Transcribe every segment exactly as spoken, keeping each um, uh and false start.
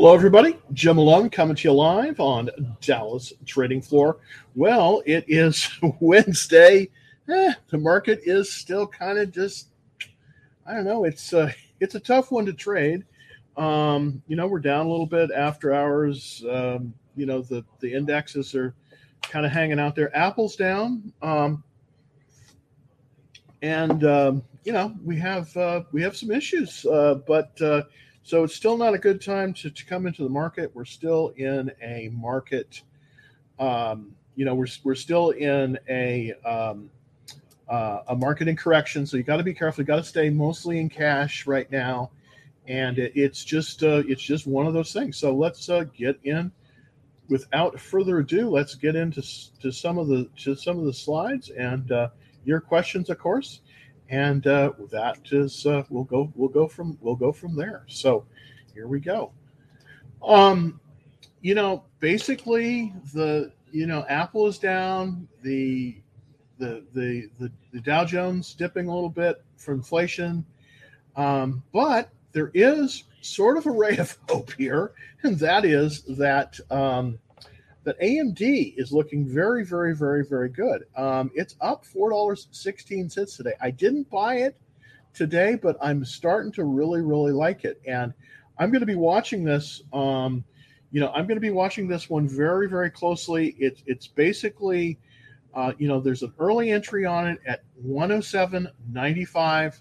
Hello, everybody. Jim Malone coming to you live on Dallas Trading Floor. Well, it is Wednesday. Eh, the market is still kind of just, I don't know, it's a, it's a tough one to trade. Um, you know, we're down a little bit after hours. Um, you know, the, the indexes are kind of hanging out there. Apple's down. Um, and, um, you know, we have uh, we have some issues, uh, but uh So it's still not a good time to, to come into the market. We're still in a market, um, you know, we're we're still in a um, uh, a market in correction. So you got to be careful. You got to stay mostly in cash right now, and it, it's just uh, it's just one of those things. So let's uh, get in. Without further ado, let's get into to some of the to some of the slides and uh, your questions, of course. And uh, that is uh, we'll go we'll go from we'll go from there. So here we go. Um, you know, basically the you know Apple is down. The the the the, the Dow Jones dipping a little bit for inflation, um, but there is sort of a ray of hope here, and that is that um, that A M D is looking very, very, very, very good. Um, it's up four dollars and sixteen cents today. I didn't buy it today, but I'm starting to really, really like it. And I'm going to be watching this. Um, you know, I'm going to be watching this one very, very closely. It's it's basically, uh, you know, there's an early entry on it at one oh seven ninety-five.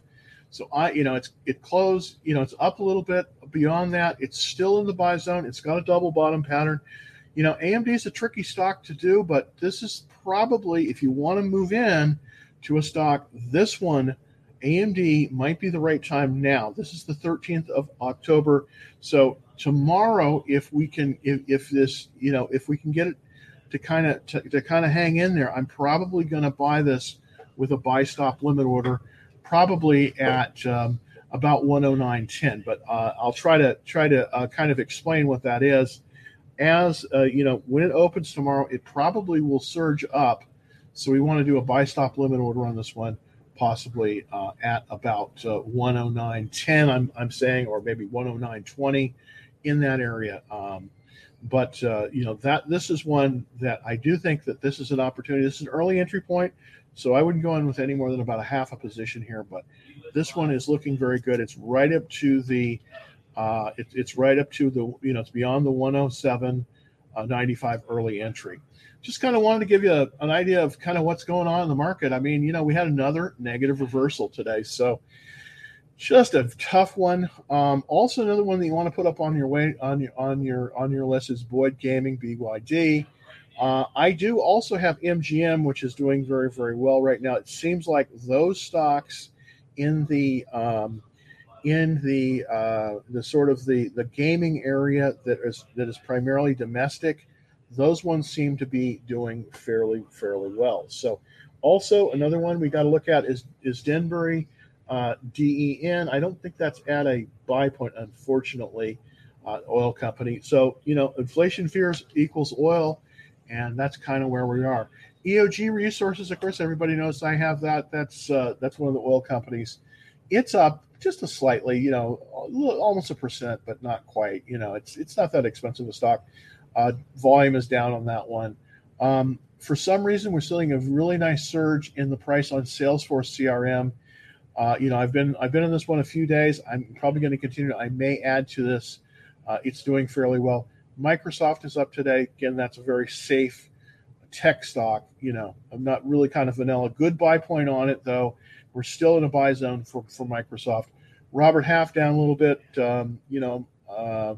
So, I, you know, it's it closed. You know, it's up a little bit beyond that. It's still in the buy zone. It's got a double bottom pattern. You know, A M D is a tricky stock to do, but this is probably, if you want to move in to a stock, this one, A M D, might be the right time now. This is the thirteenth of October. So tomorrow, if we can, if, if this, you know, if we can get it to kind of to, to kind of hang in there, I'm probably going to buy this with a buy stop limit order, probably at um, about one oh nine ten. But uh, I'll try to try to uh, kind of explain what that is. As uh, you know, when it opens tomorrow, it probably will surge up. So we want to do a buy stop limit order on this one, possibly uh, at about uh, one oh nine ten. I'm I'm saying, or maybe one oh nine twenty, in that area. Um, but uh, you know that this is one that I do think that this is an opportunity. This is an early entry point, so I wouldn't go in with any more than about a half a position here. But this one is looking very good. It's right up to the. Uh, it, it's right up to the, you know, it's beyond the one oh seven ninety-five early entry. Just kind of wanted to give you a, an idea of kind of what's going on in the market. I mean, you know, we had another negative reversal today. So just a tough one. Um, also, another one that you want to put up on your way on your on your on your list is Boyd Gaming, B Y D. Uh, I do also have M G M, which is doing very, very well right now. It seems like those stocks in the um, in the uh, the sort of the, the gaming area that is that is primarily domestic, those ones seem to be doing fairly fairly well. So, also another one we got to look at is is Denbury, uh, D E N. I don't think that's at a buy point, unfortunately. Uh, oil company. So you know, inflation fears equals oil, and that's kind of where we are. E O G Resources, of course, everybody knows I have that. That's uh, that's one of the oil companies. It's up just a slightly, you know, almost a percent, but not quite. You know, it's it's not that expensive a stock. Uh, volume is down on that one. Um, for some reason, we're seeing a really nice surge in the price on Salesforce C R M. Uh, you know, I've been I've been in this one a few days. I'm probably going to continue. I may add to this. Uh, it's doing fairly well. Microsoft is up today. Again, that's a very safe tech stock. You know, I'm not really kind of vanilla. Good buy point on it though. We're still in a buy zone for, for Microsoft. Robert Half down a little bit, um, you know, uh,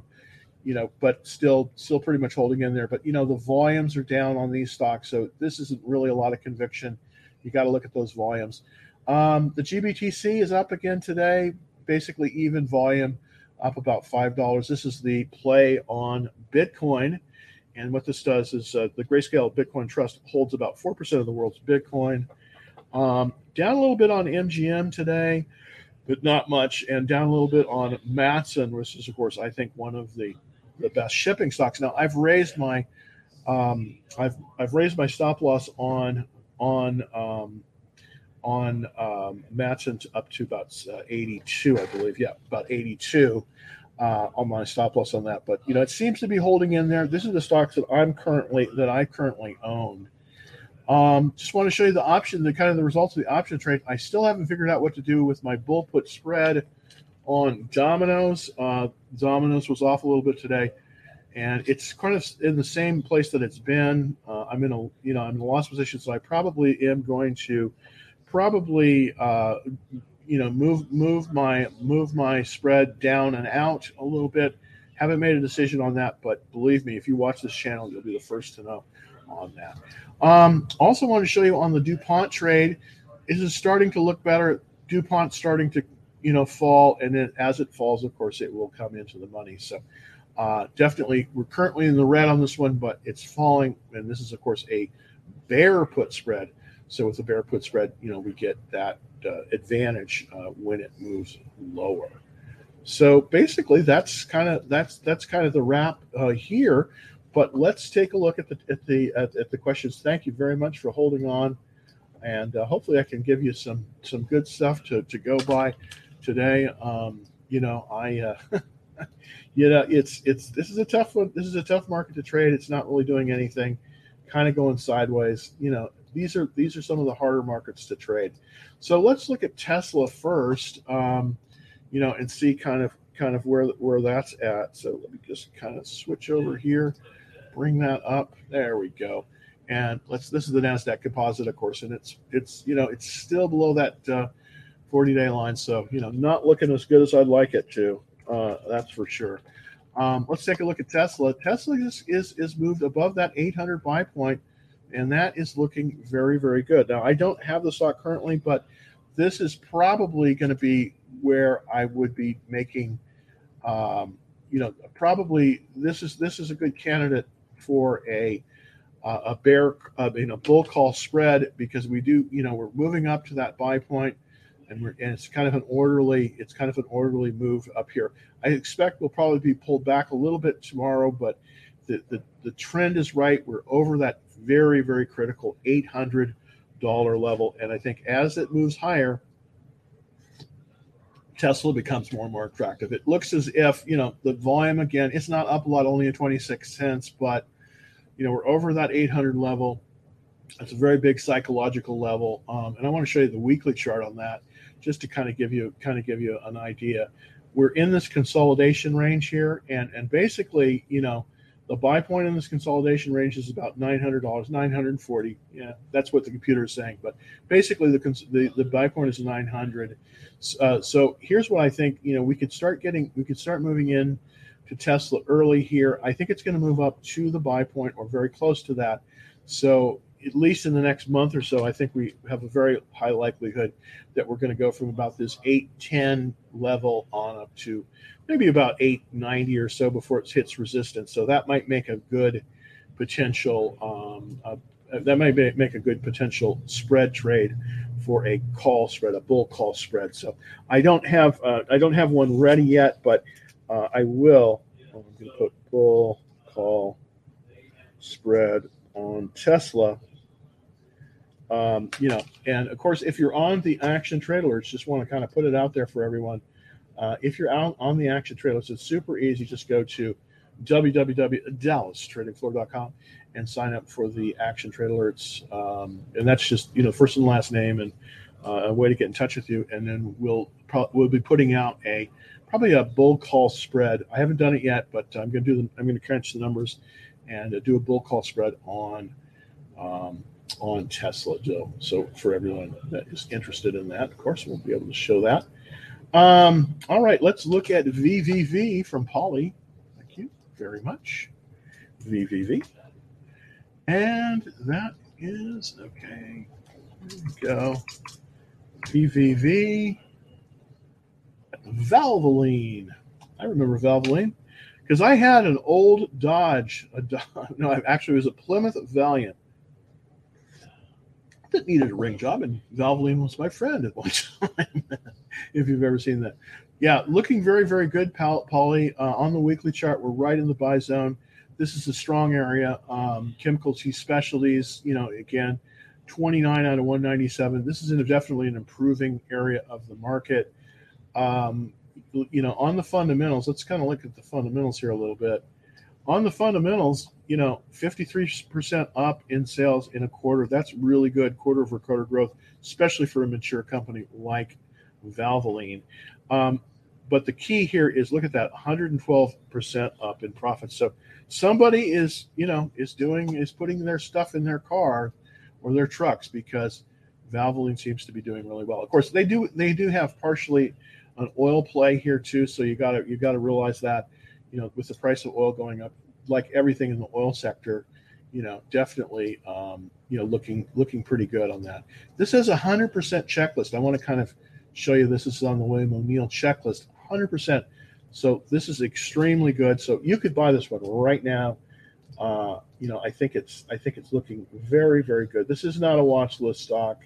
you know, but still, still pretty much holding in there. But you know, the volumes are down on these stocks, so this isn't really a lot of conviction. You got to look at those volumes. Um, the G B T C is up again today, basically even volume, up about five dollars. This is the play on Bitcoin, and what this does is uh, the Grayscale Bitcoin Trust holds about four percent of the world's Bitcoin. Um, down a little bit on M G M today, but not much, and down a little bit on Matson, which is, of course, I think one of the, the best shipping stocks. Now, I've raised my um, I've I've raised my stop loss on on um, on um, Matson up to about uh, eighty-two, I believe. Yeah, about eighty-two. uh, on my stop loss on that. But, you know, it seems to be holding in there. This is the stocks that I'm currently, that I currently own. Um, just want to show you the option, the kind of the results of the option trade. I still haven't figured out what to do with my bull put spread on Domino's. Uh, Domino's was off a little bit today, and it's kind of in the same place that it's been. Uh, I'm in a, you know, I'm in a loss position, so I probably am going to probably, uh, you know, move move my move my spread down and out a little bit. Haven't made a decision on that, but believe me, if you watch this channel, you'll be the first to know on that. Um, also want to show you on the DuPont trade. This is starting to look better. DuPont starting to, you know, fall, and then as it falls, of course, it will come into the money. So uh, definitely we're currently in the red on this one, but it's falling, and this is, of course, a bear put spread. So with the bear put spread, you know, we get that uh, advantage uh, when it moves lower. So basically, that's kind of that's that's kind of the wrap uh, here. But let's take a look at the at the at, at the questions. Thank you very much for holding on, and uh, hopefully I can give you some some good stuff to to go by today. Um, you know, I uh, you know it's it's this is a tough one. This is a tough market to trade. It's not really doing anything, kind of going sideways. You know, these are these are some of the harder markets to trade. So let's look at Tesla first. Um, you know, and see kind of kind of where where that's at. So let me just kind of switch over here. Bring that up. There we go. And let's. This is the NASDAQ composite, of course, and it's it's you know it's still below that uh, forty-day line, so you know not looking as good as I'd like it to. Uh, that's for sure. Um, let's take a look at Tesla. Tesla is, is is moved above that eight hundred buy point, and that is looking very very good. Now I don't have the stock currently, but this is probably going to be where I would be making. Um, you know, probably this is this is a good candidate for a uh, a bear uh, you know bull call spread, because we do you know we're moving up to that buy point, and we're and it's kind of an orderly it's kind of an orderly move up here. I expect we'll probably be pulled back a little bit tomorrow, but the the, the trend is right. We're over that very very critical eight hundred dollar level, and I think as it moves higher, Tesla becomes more and more attractive. It looks as if, you know, the volume, again, it's not up a lot, only at twenty-six cents, but, you know, we're over that eight hundred level. It's a very big psychological level. Um, and I want to show you the weekly chart on that just to kind of give you kind of give you an idea. We're in this consolidation range here. And, and basically, you know, the buy point in this consolidation range is about nine hundred dollars, nine hundred forty dollars. Yeah, that's what the computer is saying. But basically, the the, the buy point is nine hundred dollars. Uh, so here's what I think. You know, we could start getting, we could start moving in to Tesla early here. I think it's going to move up to the buy point or very close to that. So at least in the next month or so, I think we have a very high likelihood that we're going to go from about this eight ten level on up to maybe about eight ninety or so before it hits resistance. So that might make a good potential. Um, uh, that might make a good potential spread trade for a call spread, a bull call spread. So I don't have uh, I don't have one ready yet, but uh, I will. I'm going to put bull call spread on Tesla. Um, you know, and of course, if you're on the Action Trade Alerts, just want to kind of put it out there for everyone. Uh, if you're out on the Action Trade Alerts, it's super easy. Just go to w w w dot dallas trading floor dot com and sign up for the Action Trade Alerts. Um, and that's just, you know, first and last name and uh, a way to get in touch with you. And then we'll pro- we'll be putting out a probably a bull call spread. I haven't done it yet, but I'm going to do the, I'm going to crunch the numbers and uh, do a bull call spread on um, on Tesla. So, so for everyone that is interested in that, of course, we'll be able to show that. Um, all right, let's look at V V V from Polly. Thank you very much, V V V. And that is, okay, here we go. V V V, Valvoline. I remember Valvoline because I had an old Dodge. A Dodge no, actually, it was a Plymouth Valiant that needed a ring job, and Valvoline was my friend at one time, if you've ever seen that. Yeah, looking very, very good, Polly. Uh, on the weekly chart, we're right in the buy zone. This is a strong area. Um, chemicals, specialties, you know, again, twenty-nine out of one ninety-seven. This is definitely an improving area of the market. Um, you know, on the fundamentals, let's kind of look at the fundamentals here a little bit. On the fundamentals, you know, fifty-three percent up in sales in a quarter. That's really good quarter over quarter growth, especially for a mature company like Valvoline. Um, but the key here is look at that, one hundred twelve percent up in profits. So somebody is, you know, is doing, is putting their stuff in their car or their trucks, because Valvoline seems to be doing really well. Of course, they do, they do have partially an oil play here too. So you gotta, you gotta realize that, you know, with the price of oil going up, like everything in the oil sector, you know, definitely, um, you know, looking, looking pretty good on that. This is a one hundred percent checklist. I want to kind of show you, this is on the William O'Neill checklist, one hundred percent. So this is extremely good. So you could buy this one right now. Uh, you know, I think it's, I think it's looking very, very good. This is not a watch list stock.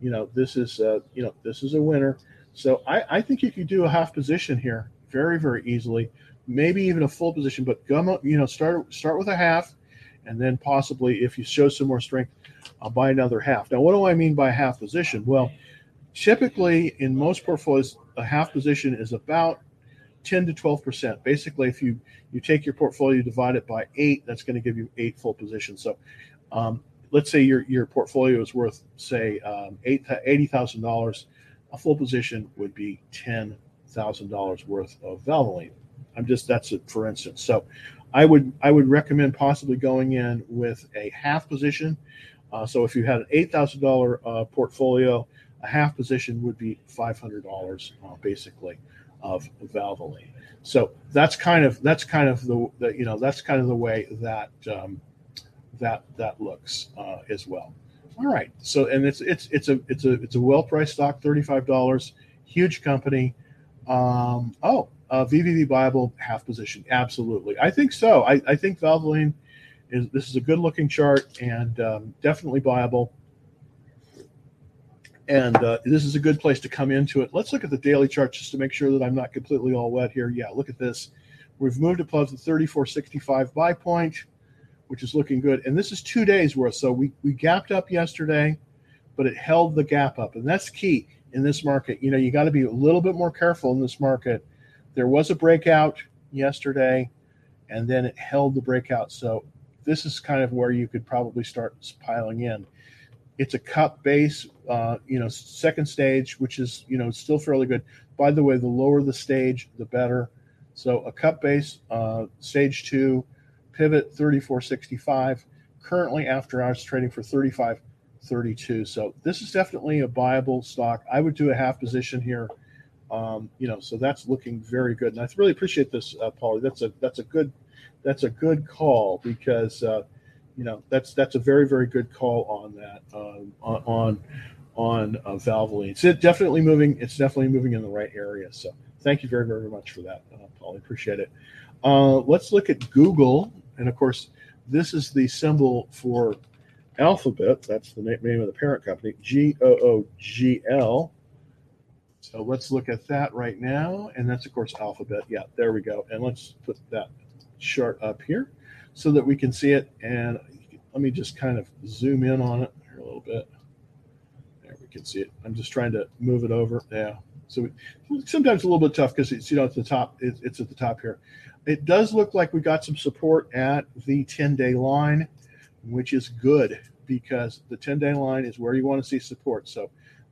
You know, this is, uh, you know, this is a winner. So I, I think you could do a half position here very, very easily. Maybe even a full position, but come up, you know, start start with a half, and then possibly if you show some more strength, I'll buy another half. Now, what do I mean by a half position? Well, typically in most portfolios, a half position is about ten to twelve percent. Basically, if you you take your portfolio, you divide it by eight, that's going to give you eight full positions. So, um, let's say your your portfolio is worth, say, um, eight eighty thousand dollars. A full position would be ten thousand dollars worth of Valvoline. I'm just, that's it for instance. So I would, I would recommend possibly going in with a half position. Uh, so if you had an eight thousand dollars uh, portfolio, a half position would be five hundred dollars uh, basically of Valvoline. So that's kind of, that's kind of the, the you know, that's kind of the way that, um, that, that looks uh, as well. All right. So, and it's, it's, it's a, it's a, it's a well-priced stock, thirty-five dollars, huge company. Um, oh, Uh, V V V Bible, half position. Absolutely. I think so. I, I think Valvoline is, this is a good looking chart, and um, definitely viable. And uh, this is a good place to come into it. Let's look at the daily chart just to make sure that I'm not completely all wet here. Yeah, look at this. We've moved above the thirty-four sixty-five buy point, which is looking good. And this is two days worth. So we, we gapped up yesterday, but it held the gap up. And that's key in this market. You know, you got to be a little bit more careful in this market. There was a breakout yesterday, and then it held the breakout. So this is kind of where you could probably start piling in. It's a cup base, uh, you know, second stage, which is, you know, still fairly good. By the way, the lower the stage, the better. So a cup base, uh, stage two, pivot thirty-four sixty-five. Currently after hours trading for thirty-five thirty-two. So this is definitely a viable stock. I would do a half position here. Um, you know, so that's looking very good, and I really appreciate this, uh, Polly. That's a that's a good that's a good call, because uh, you know, that's that's a very very good call on that um, on on uh, Valvoline. It's definitely moving. It's definitely moving in the right area. So thank you very very much for that, uh, Polly. Appreciate it. Uh, let's look at Google, and of course, this is the symbol for Alphabet. That's the name of the parent company, G O O G L. So let's look at that right now. And that's, of course, Alphabet. Yeah, there we go. And let's put that chart up here so that we can see it. And let me just kind of zoom in on it here a little bit. There, we can see it. I'm just trying to move it over. Yeah. So we, sometimes a little bit tough because it's, you know, at the top. It, it's at the top here. It does look like we got some support at the ten-day line, which is good, because the ten-day line is where you want to see support. So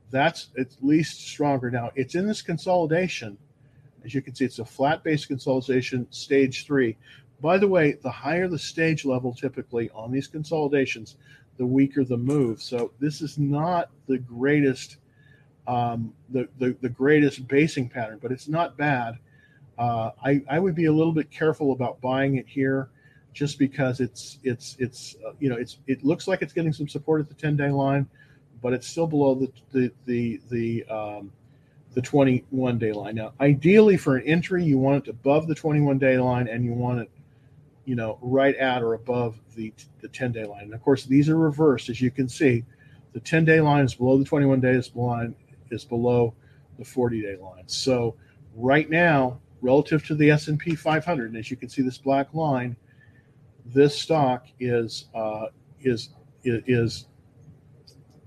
that's at least stronger. Now, it's in this consolidation. As you can see, it's a flat-based consolidation, stage three. By the way, the higher the stage level typically on these consolidations, the weaker the move. So this is not the greatest um, the, the, the greatest basing pattern, but it's not bad. Uh, I, I would be a little bit careful about buying it here, just because it's it's it's uh, you know it's it looks like it's getting some support at the ten-day line, but it's still below the the the the, um, the twenty-one day line. Now, ideally for an entry, you want it above the twenty-one day line, and you want it, you know, right at or above the the ten-day line. And of course, these are reversed, as you can see. The ten-day line is below the twenty-one day line, is below the forty-day line. So right now, relative to the S and P five hundred, and as you can see, this black line, this stock is uh, is is. is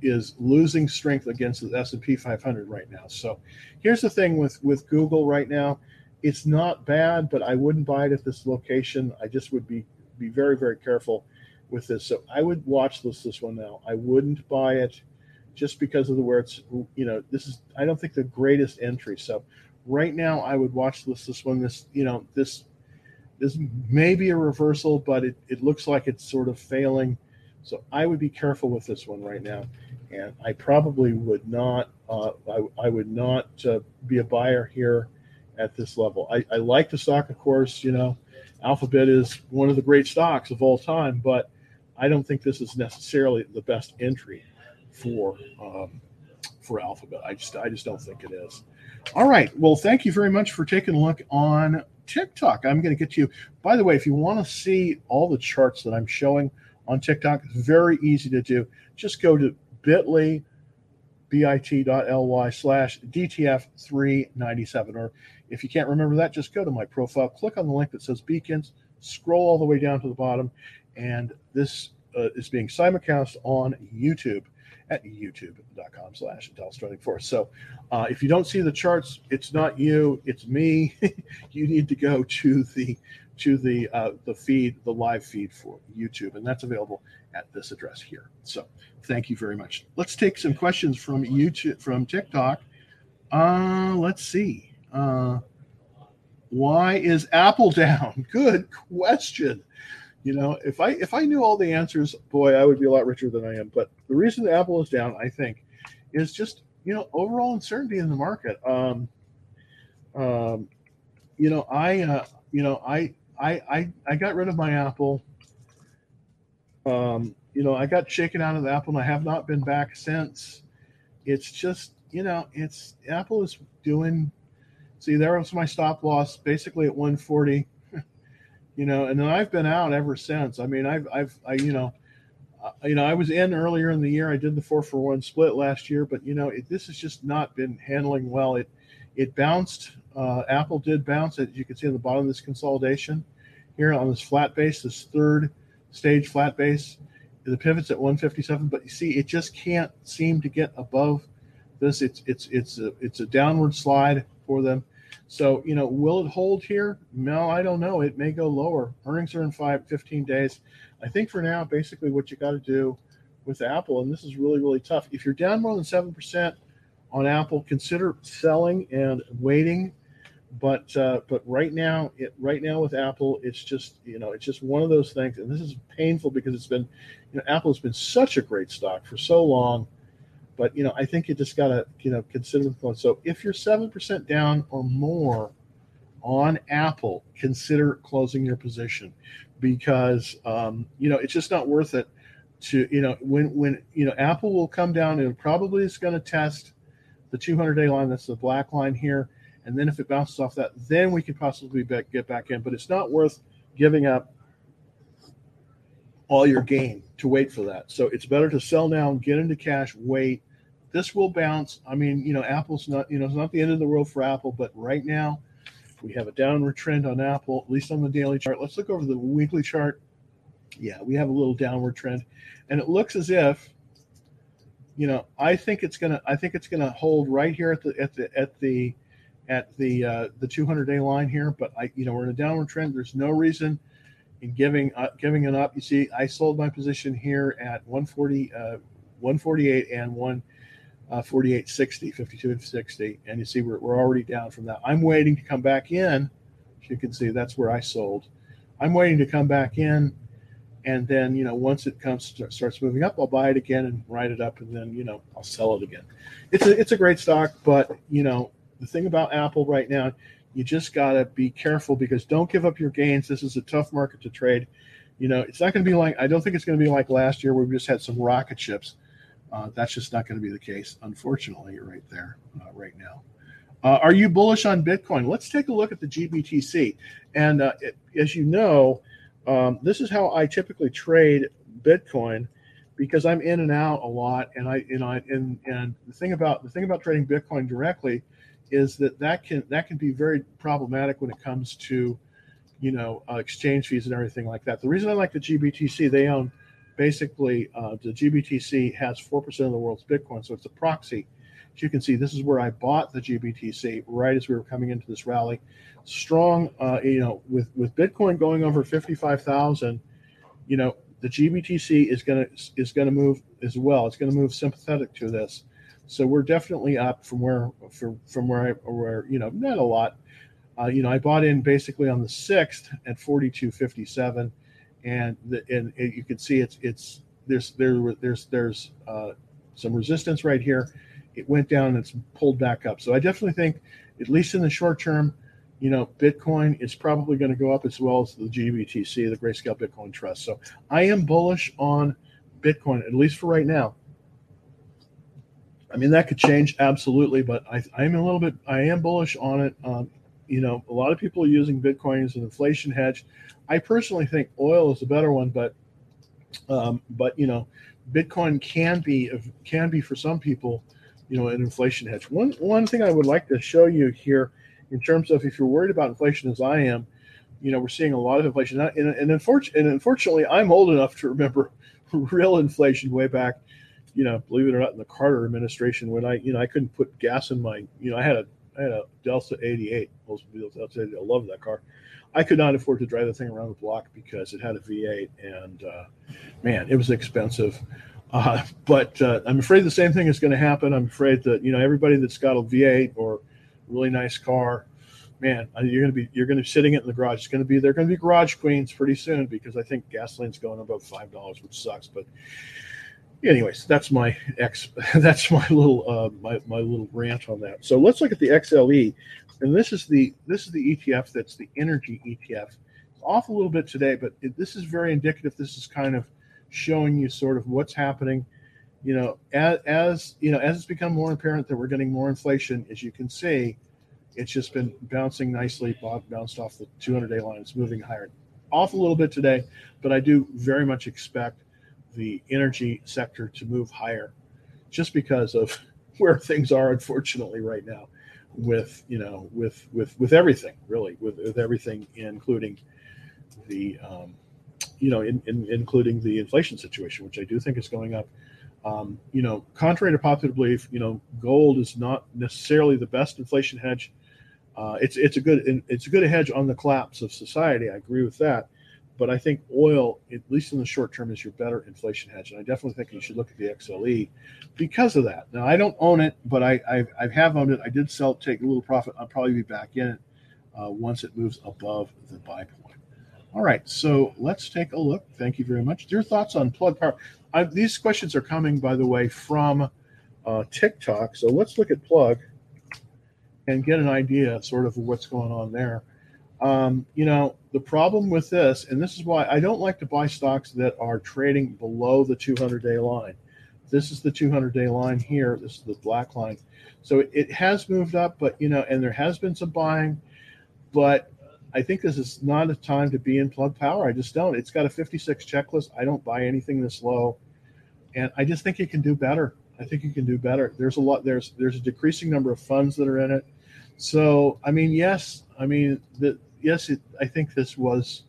is losing strength against the S and P five hundred right now. So here's the thing with, with Google right now. It's not bad, but I wouldn't buy it at this location. I just would be, be very, very careful with this. So I would watch this this one now. I wouldn't buy it just because of the where it's, you know, this is, I don't think the greatest entry. So right now I would watch this this one. This, you know, this this may be a reversal, but it, it looks like it's sort of failing. So I would be careful with this one right now. And I probably would not, uh, I, I would not uh, be a buyer here at this level. I, I like the stock, of course, you know, Alphabet is one of the great stocks of all time, but I don't think this is necessarily the best entry for um, for Alphabet. I just I just don't think it is. All right. Well, thank you very much for taking a look on TikTok. I'm going to get to you. By the way, if you want to see all the charts that I'm showing on TikTok, it's very easy to do. Just go to bit.ly, bit.ly slash D T F three ninety-seven. Or if you can't remember that, just go to my profile, click on the link that says Beacons, scroll all the way down to the bottom. And this uh, is being simulcast on YouTube at youtube.com slash Dallas Trading Force. So uh, if you don't see the charts, it's not you, it's me. You need to go to the to the uh, the feed, the live feed for YouTube, and that's available at this address here. So thank you very much. Let's take some questions from YouTube, from TikTok. Uh, let's see. Uh, why is Apple down? Good question. You know, if I if I knew all the answers, boy, I would be a lot richer than I am. But the reason that Apple is down, I think, is just, you know, overall uncertainty in the market. Um, um, you know, I, uh, you know, I, I, I, I got rid of my Apple. Um, you know, I got shaken out of the Apple, and I have not been back since. It's just, you know, it's Apple is doing. See, there was my stop loss, basically at one forty. You know, and then I've been out ever since. I mean, I've, I've, I, you know, uh, you know, I was in earlier in the year. I did the four for one split last year, but you know, it, this has just not been handling well. It, it bounced. Uh, Apple did bounce, as you can see at the bottom of this consolidation here on this flat base, this third stage flat base. The pivot's at one fifty-seven, but you see, it just can't seem to get above this. It's, it's, it's a, it's a downward slide for them. So, you know, will it hold here? No, I don't know. It may go lower. Earnings are in five, fifteen days. I think for now, basically what you got to do with Apple, and this is really, really tough. If you're down more than seven percent on Apple, consider selling and waiting. But uh, but right now, it right now with Apple, it's just, you know, it's just one of those things. And this is painful because it's been, you know, Apple has been such a great stock for so long. But, you know, I think you just got to, you know, consider the close. So if you're seven percent down or more on Apple, consider closing your position because, um, you know, it's just not worth it to, you know, when, when you know, Apple will come down and probably is going to test the two hundred day line. That's the black line here. And then if it bounces off that, then we could possibly back, get back in. But it's not worth giving up all your gain to wait for that. So it's better to sell now and get into cash, wait. This will bounce. I mean, you know, Apple's not, you know, it's not the end of the world for Apple, but right now we have a downward trend on Apple, at least on the daily chart. Let's look over the weekly chart. Yeah, we have a little downward trend. And it looks as if, you know, I think it's gonna, I think it's gonna hold right here at the at the at the at the uh, the two hundred day line here. But I, you know, we're in a downward trend. There's no reason in giving up, giving it up. You see, I sold my position here at one forty, uh, one forty-eight and one forty-eight sixty, fifty-two and sixty. And you see, we're, we're already down from that. I'm waiting to come back in. As you can see, that's where I sold. I'm waiting to come back in. And then, you know, once it comes starts moving up, I'll buy it again and write it up. And then, you know, I'll sell it again. It's a, it's a great stock. But, you know, the thing about Apple right now, you just got to be careful because don't give up your gains. This is a tough market to trade. You know, it's not going to be like, I don't think it's going to be like last year where we just had some rocket ships. Uh, that's just not going to be the case, unfortunately, right there, uh, right now. Uh, are you bullish on Bitcoin? Let's take a look at the G B T C. And uh, it, as you know, um, this is how I typically trade Bitcoin because I'm in and out a lot. And I, you know, and and the thing about the thing about trading Bitcoin directly is that that can that can be very problematic when it comes to, you know, uh, exchange fees and everything like that. The reason I like the G B T C, they own basically uh, the G B T C has four percent of the world's Bitcoin, so it's a proxy. As you can see, this is where I bought the G B T C right as we were coming into this rally. Strong, uh, you know, with, with Bitcoin going over fifty-five thousand, you know, the G B T C is going to is going to move as well. It's going to move sympathetic to this. So we're definitely up from where from, from where I where you know, not a lot. Uh, you know, I bought in basically on the sixth at forty-two fifty-seven, and the, and it, you can see it's it's there's there there's there's uh, some resistance right here. It went down and it's pulled back up. So I definitely think, at least in the short term, you know, Bitcoin is probably going to go up as well as the G B T C, the Grayscale Bitcoin Trust. So I am bullish on Bitcoin, at least for right now. I mean, that could change absolutely, but I, I'm a little bit, I am bullish on it. Um, you know, a lot of people are using Bitcoin as an inflation hedge. I personally think oil is a better one, but, um, but you know, Bitcoin can be, can be for some people, you know, an inflation hedge. One one thing I would like to show you here, in terms of if you're worried about inflation as I am, you know, we're seeing a lot of inflation. And, and, unfortunately, and unfortunately, I'm old enough to remember real inflation way back, you know, believe it or not, in the Carter administration when I, you know, I couldn't put gas in my, you know, I had a, I had a Delta eighty-eight. Most people outside, I love that car. I could not afford to drive the thing around the block because it had a V eight, and uh, man, it was expensive. Uh, but uh, I'm afraid the same thing is going to happen. I'm afraid that, you know, everybody that's got a V eight or really nice car, man, you're going to be you're going to be sitting it in the garage. It's going to be they're going to be garage queens pretty soon, because I think gasoline's going above five dollars, which sucks. But anyways, that's my ex. That's my little uh, my my little rant on that. So let's look at the X L E, and this is the this is the E T F that's the energy E T F. It's off a little bit today, but it, this is very indicative. This is kind of showing you sort of what's happening, you know, as, as you know, as it's become more apparent that we're getting more inflation. As you can see, it's just been bouncing nicely, Bob bounced off the two hundred day line. It's moving higher, off a little bit today, but I do very much expect the energy sector to move higher, just because of where things are, unfortunately, right now, with you know, with with with everything, really, with, with everything, including the um you know, in, in, including the inflation situation, which I do think is going up. Um, you know, contrary to popular belief, you know, gold is not necessarily the best inflation hedge. Uh, it's it's a good it's a good hedge on the collapse of society. I agree with that, but I think oil, at least in the short term, is your better inflation hedge, and I definitely think you should look at the X L E because of that. Now, I don't own it, but I I've, I have owned it. I did sell, take a little profit. I'll probably be back in it uh, once it moves above the buy point. All right, so let's take a look. Thank you very much. Your thoughts on Plug Power? I, these questions are coming, by the way, from uh, TikTok. So let's look at Plug and get an idea sort of what's going on there. Um, you know, the problem with this, and this is why I don't like to buy stocks that are trading below the two hundred day line. This is the two hundred day line here. This is the black line. So it, it has moved up, but, you know, and there has been some buying, but I think this is not a time to be in Plug Power. I just don't. It's got a fifty-six checklist. I don't buy anything this low, and I just think it can do better. I think you can do better. There's a lot. There's there's a decreasing number of funds that are in it. So I mean, yes. I mean, the, yes. It, I think this was,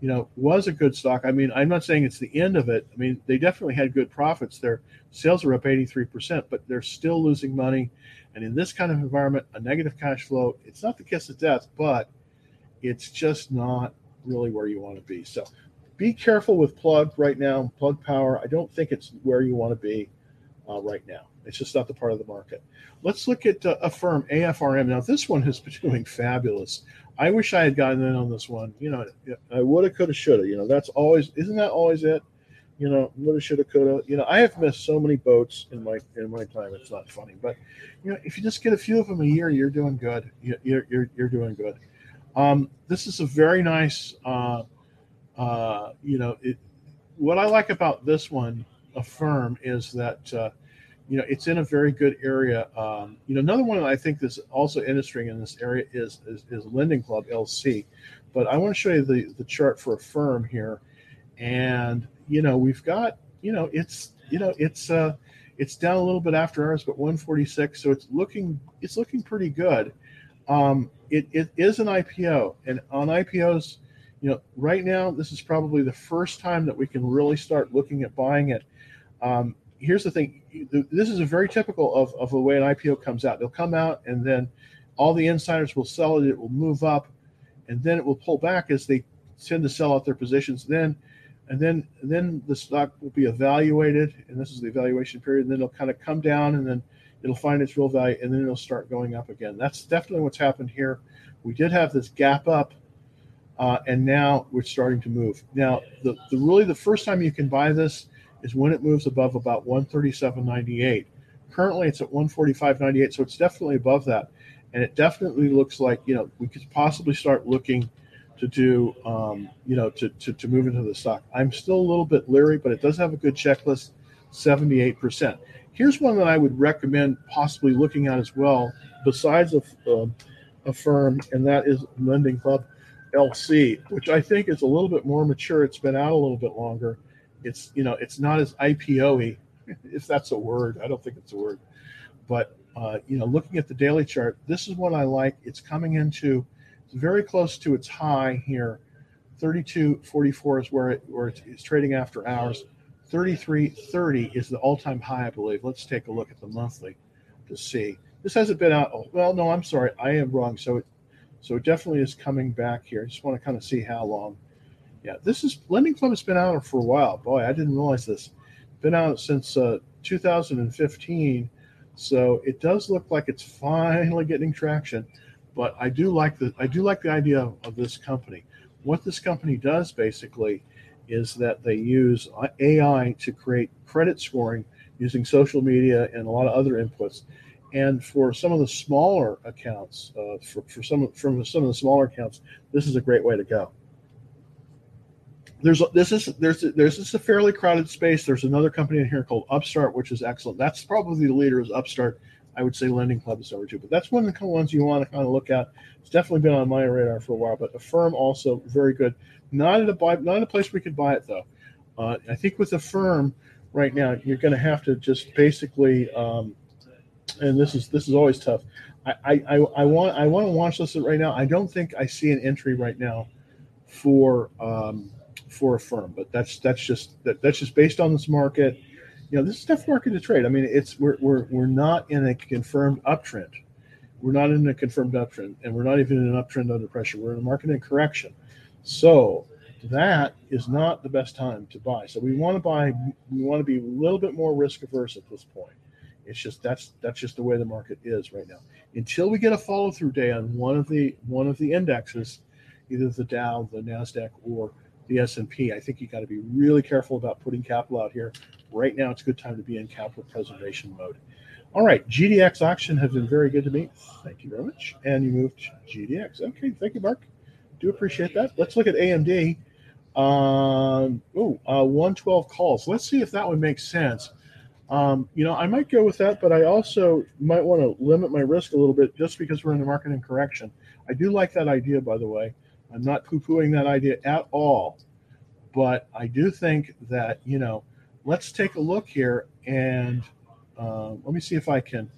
you know, was a good stock. I mean, I'm not saying it's the end of it. I mean, they definitely had good profits. Their sales are up eighty-three percent, but they're still losing money. And in this kind of environment, a negative cash flow, it's not the kiss of death, but it's just not really where you want to be. So be careful with Plug right now, Plug Power. I don't think it's where you want to be uh, right now. It's just not the part of the market. Let's look at uh, Affirm, A F R M. Now, this one has been doing fabulous. I wish I had gotten in on this one. You know, I would have, could have, should have. You know, that's always, isn't that always it? You know, would have, should have, could have. You know, I have missed so many boats in my in my time. It's not funny. But, you know, if you just get a few of them a year, you're doing good. You're, you're, you're doing good. Um, this is a very nice, uh, uh, you know, it, what I like about this one, Affirm, is that, uh, you know, it's in a very good area. Um, you know, another one that I think that's also interesting in this area is, is, is Lending Club, L C. But I want to show you the, the chart for Affirm here. And, you know, we've got, you know, it's, you know, it's, uh, it's down a little bit after hours, but one forty-six. So it's looking, it's looking pretty good. Um, It, it is an I P O, and on I P Os, you know, right now, this is probably the first time that we can really start looking at buying it. Um, here's the thing. This is a very typical of, of the way an I P O comes out. They'll come out and then all the insiders will sell it. It will move up and then it will pull back as they tend to sell out their positions then. And then and then the stock will be evaluated. And this is the evaluation period. And then it'll kind of come down and then it'll find its real value. And then it'll start going up again. That's definitely what's happened here. We did have this gap up. Uh, and now we're starting to move. Now, the, the really the first time you can buy this is when it moves above about one thirty-seven ninety-eight. Currently, it's at one forty-five ninety-eight, so it's definitely above that. And it definitely looks like, you know, we could possibly start looking to do, um, you know, to, to, to move into the stock. I'm still a little bit leery, but it does have a good checklist, seventy-eight percent. Here's one that I would recommend possibly looking at as well, besides a, um, a firm, and that is Lending Club L C, which I think is a little bit more mature. It's been out a little bit longer. It's, you know, it's not as I P O-y, if that's a word. I don't think it's a word. But, uh, you know, looking at the daily chart, this is what I like. It's coming into, it's very close to its high here. thirty-two forty-four is where, it, where it's, it's trading after hours. thirty-three thirty is the all-time high, I believe. Let's take a look at the monthly to see. This hasn't been out. Oh, well, no, I'm sorry. I am wrong. So it So it definitely is coming back here. I just want to kind of see how long. Yeah, this is Lending Club has been out for a while. Boy, I didn't realize this. Been out since uh, two thousand fifteen. So it does look like it's finally getting traction. But I do like the I do like the idea of, of this company. What this company does basically is that they use A I to create credit scoring using social media and a lot of other inputs. And for some of the smaller accounts, uh, for, for some from some of the smaller accounts, this is a great way to go. There's this is there's there's this is a fairly crowded space. There's another company in here called Upstart, which is excellent. That's probably the leader is Upstart. I would say Lending Club is number two, but that's one of the ones you want to kind of look at. It's definitely been on my radar for a while. But Affirm also very good. Not at a buy, not at a place we could buy it though. Uh, I think with Affirm right now, you're going to have to just basically. Um, And this is this is always tough. I, I, I want I want to watch this right now. I don't think I see an entry right now for um, for a firm, but that's that's just that, that's just based on this market. You know, this is a tough market to trade. I mean, it's we're we're we're not in a confirmed uptrend. We're not in a confirmed uptrend, and we're not even in an uptrend under pressure. We're in a market in correction. So that is not the best time to buy. So we want to buy. We want to be a little bit more risk averse at this point. It's just that's that's just the way the market is right now. Until we get a follow through day on one of the one of the indexes, either the Dow, the NASDAQ, or the S and P, I think you got to be really careful about putting capital out here. Right now, it's a good time to be in capital preservation mode. All right, G D X auction has been very good to me. Thank you very much. And you moved to G D X. Okay, thank you, Mark. Do appreciate that. Let's look at A M D. Um, oh, uh, one twelve calls. Let's see if that one makes sense. Um, you know, I might go with that, but I also might want to limit my risk a little bit just because we're in the market in correction. I do like that idea, by the way. I'm not poo-pooing that idea at all, but I do think that, you know, let's take a look here and um, let me see if I can.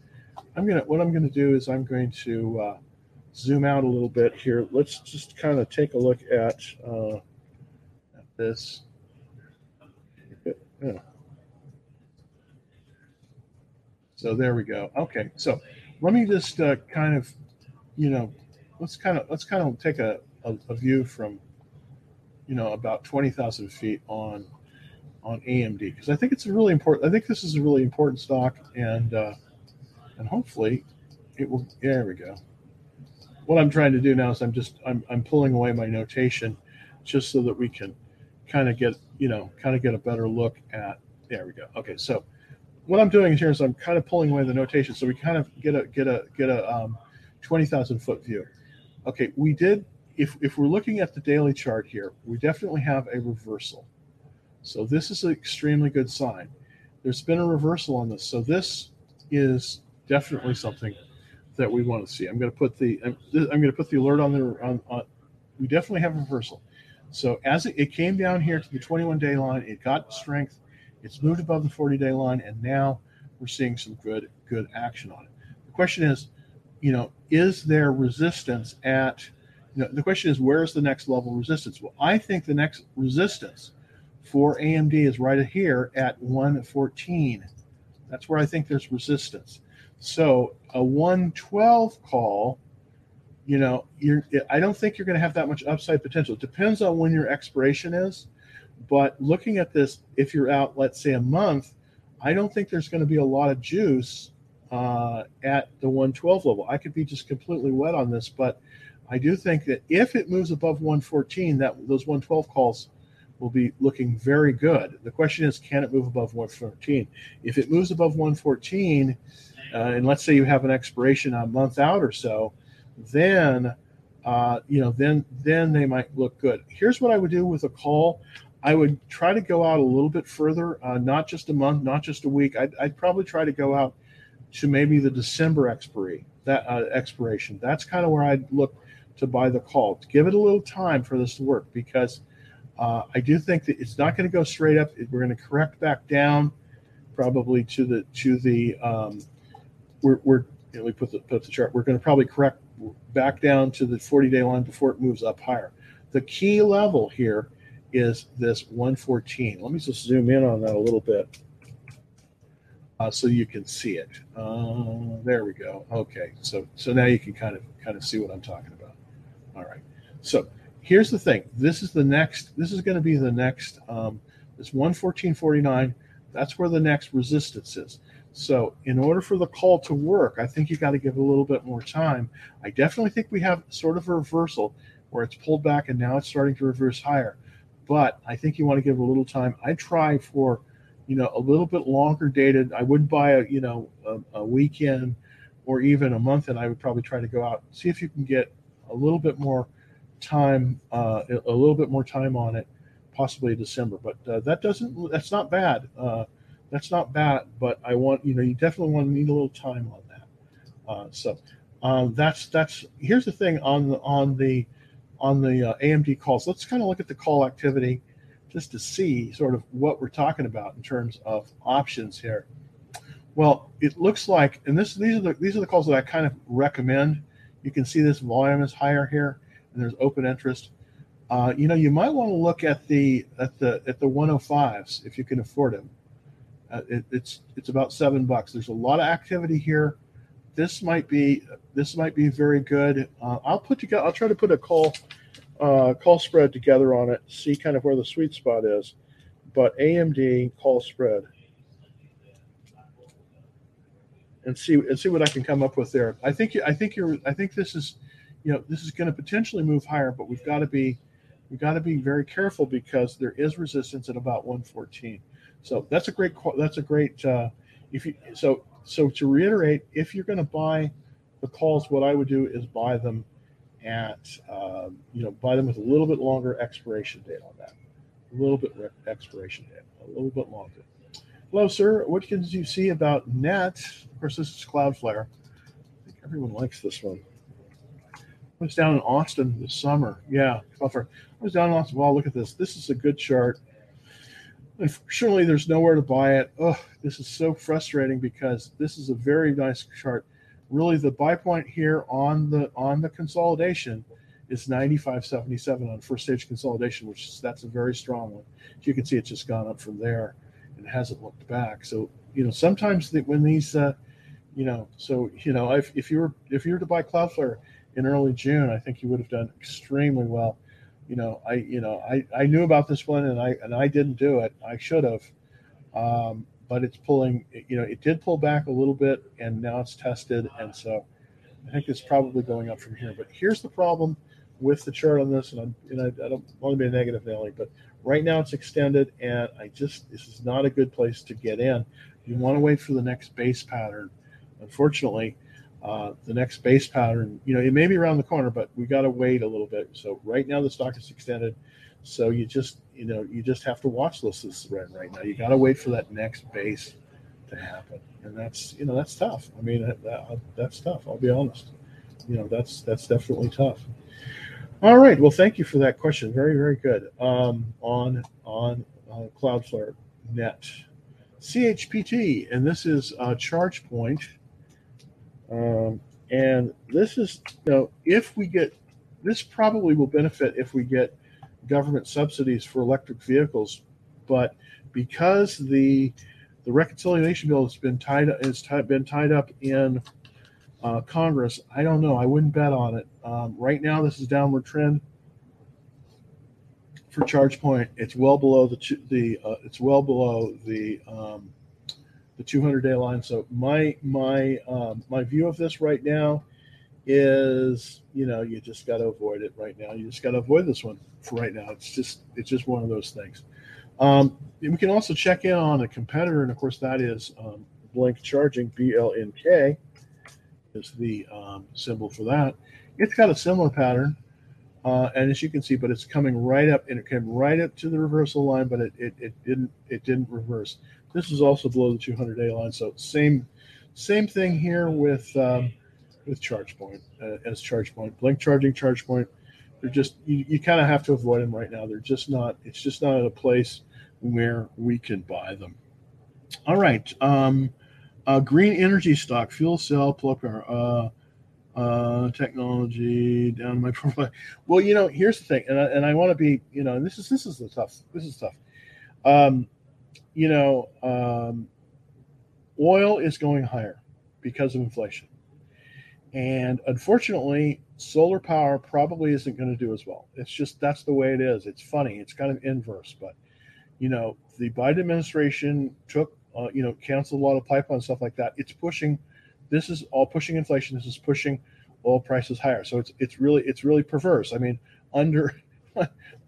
I'm going to, what I'm going to do is I'm going to uh, zoom out a little bit here. Let's just kind of take a look at, uh, at this. Yeah. So there we go. Okay, so let me just uh, kind of, you know, let's kind of let's kind of take a, a, a view from, you know, about twenty thousand feet on on A M D because I think it's a really important. I think this is a really important stock, and uh, and hopefully it will. There we go. What I'm trying to do now is I'm just I'm I'm pulling away my notation just so that we can kind of get you know kind of get a better look at. There we go. Okay, so. What I'm doing here is I'm kind of pulling away the notation, so we kind of get a get a get a um, twenty thousand foot view. Okay, we did. If if we're looking at the daily chart here, we definitely have a reversal. So this is an extremely good sign. There's been a reversal on this, so this is definitely something that we want to see. I'm going to put the I'm, I'm going to put the alert on the on, on. We definitely have a reversal. So as it, it came down here to the twenty-one day line, it got strength. It's moved above the forty day line, and now we're seeing some good, good action on it. The question is, you know, is there resistance at, the question is, where's the next level of resistance? Well, I think the next resistance for A M D is right here at one fourteen. That's where I think there's resistance. So a one twelve call, you know, you're, I don't think you're going to have that much upside potential. It depends on when your expiration is. But looking at this, if you're out, let's say, a month, I don't think there's going to be a lot of juice uh, at the one twelve level. I could be just completely wet on this, but I do think that if it moves above one fourteen, that those one twelve calls will be looking very good. The question is, can it move above one fourteen? If it moves above one fourteen, uh, and let's say you have an expiration a month out or so, then uh, you know, then then they might look good. Here's what I would do with a call. I would try to go out a little bit further, uh, not just a month, not just a week. I'd, I'd probably try to go out to maybe the December expiry, that uh, expiration. That's kind of where I'd look to buy the call. To give it a little time for this to work, because uh, I do think that it's not going to go straight up. We're going to correct back down, probably to the to the. Um, we're we're you know, we put the put the chart. We're going to probably correct back down to the forty-day line before it moves up higher. The key level here is this one fourteen. Let me just zoom in on that a little bit uh, so you can see it. Uh, there we go. Okay, so so now you can kind of kind of see what I'm talking about. All right. So here's the thing. This is the next. This is going to be the next. Um, it's one fourteen forty-nine. That's where the next resistance is. So in order for the call to work, I think you got to give it a little bit more time. I definitely think we have sort of a reversal where it's pulled back and now it's starting to reverse higher. But I think you want to give it a little time. I try for, you know, a little bit longer dated. I wouldn't buy a, you know, a, a weekend or even a month, and I would probably try to go out and see if you can get a little bit more time, uh, a little bit more time on it, possibly December. But uh, that doesn't, that's not bad. Uh, that's not bad. But I want, you know, you definitely want to need a little time on that. Uh, so um, that's that's. Here's the thing on the on the. on the uh, A M D calls. Let's kind of look at the call activity just to see sort of what we're talking about in terms of options here. Well, it looks like, and this these are the these are the calls that I kind of recommend. You can see this volume is higher here, and there's open interest. Uh, you know, you might want to look at the at the at the one oh fives if you can afford them. Uh, it, it's it's about seven bucks. There's a lot of activity here. This might be this might be very good. Uh, I'll put together. I'll try to put a call uh, call spread together on it. See kind of where the sweet spot is. But A M D call spread, and see and see what I can come up with there. I think I think you're I think this is, you know, this is going to potentially move higher. But we've got to be we've got to be very careful because there is resistance at about one fourteen. So that's a great that's a great uh, if you so. So to reiterate, if you're going to buy the calls, what I would do is buy them at, um, you know, buy them with a little bit longer expiration date on that. A little bit re- expiration date, a little bit longer. Hello, sir. What can you see about net? Of course, this is Cloudflare. I think everyone likes this one. I was down in Austin this summer. Yeah, Cloudflare. I was down in Austin. Wow, look at this. This is a good chart. Unfortunately, there's nowhere to buy it. Oh, this is so frustrating because this is a very nice chart. Really, the buy point here on the on the consolidation is ninety-five seventy-seven on first stage consolidation, which is, that's a very strong one. As you can see, it's just gone up from there and hasn't looked back. So, you know, sometimes the, when these, uh, you know, so you know, if if you were if you were to buy Cloudflare in early June, I think you would have done extremely well. You know, I you know I, I knew about this one and I and I didn't do it. I should have, um, but it's pulling. You know, it did pull back a little bit and now it's tested, and so I think it's probably going up from here. But here's the problem with the chart on this, and I'm and I, I don't want to be a negative Nelly, but right now it's extended, and I just this is not a good place to get in. You want to wait for the next base pattern. Unfortunately. Uh, the next base pattern, you know, it may be around the corner, but we got to wait a little bit. So right now the stock is extended. So you just, you know, you just have to watch this right, right now. You got to wait for that next base to happen. And that's, you know, that's tough. I mean, that, that, that's tough. I'll be honest. You know, that's, that's definitely tough. All right. Well, thank you for that question. Very, very good. Um, on, on uh, Cloudflare net C H P T. And this is uh, ChargePoint. Um, and this is, you know, if we get this probably will benefit if we get government subsidies for electric vehicles. But because the the reconciliation bill has been tied has been tied up in uh, Congress, I don't know. I wouldn't bet on it. Um, right now, this is downward trend for ChargePoint. It's well below the the uh, it's well below the um, the two hundred day line. So my my um, my view of this right now is, you know, you just got to avoid it right now. You just got to avoid this one for right now. It's just it's just one of those things. Um, we can also check in on a competitor, and of course that is um, Blink Charging. B L N K is the um, symbol for that. It's got a similar pattern, uh, and as you can see, but it's coming right up, and it came right up to the reversal line, but it it, it didn't it didn't reverse. This is also below the two hundred day line, so same same thing here with um, with ChargePoint uh, as ChargePoint, Blink Charging, ChargePoint. They're just you, you kind of have to avoid them right now. They're just not. It's just not at a place where we can buy them. All right. Um, uh, green energy stock, fuel cell, plug power, uh, uh, technology, down my profile. Well, you know, here's the thing, and I, and I want to be, you know, and this is this is the tough. This is tough. Um, you know, um, oil is going higher because of inflation, and unfortunately, solar power probably isn't going to do as well. It's just that's the way it is. It's funny. It's kind of inverse, but. You know, the Biden administration took, uh, you know, canceled a lot of pipeline stuff like that. It's pushing. This is all pushing inflation. This is pushing oil prices higher. So it's it's really it's really perverse. I mean, under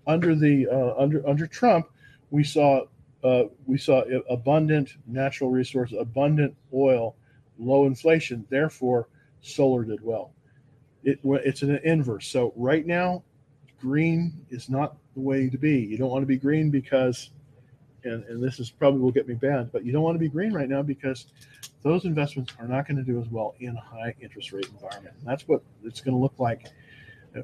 under the uh, under under Trump, we saw uh, we saw abundant natural resources, abundant oil, low inflation. Therefore, solar did well. It it's an inverse. So right now, green is not the way to be. You don't want to be green because. And, and this is probably will get me banned, but you don't want to be green right now because those investments are not going to do as well in a high interest rate environment. And that's what it's going to look like.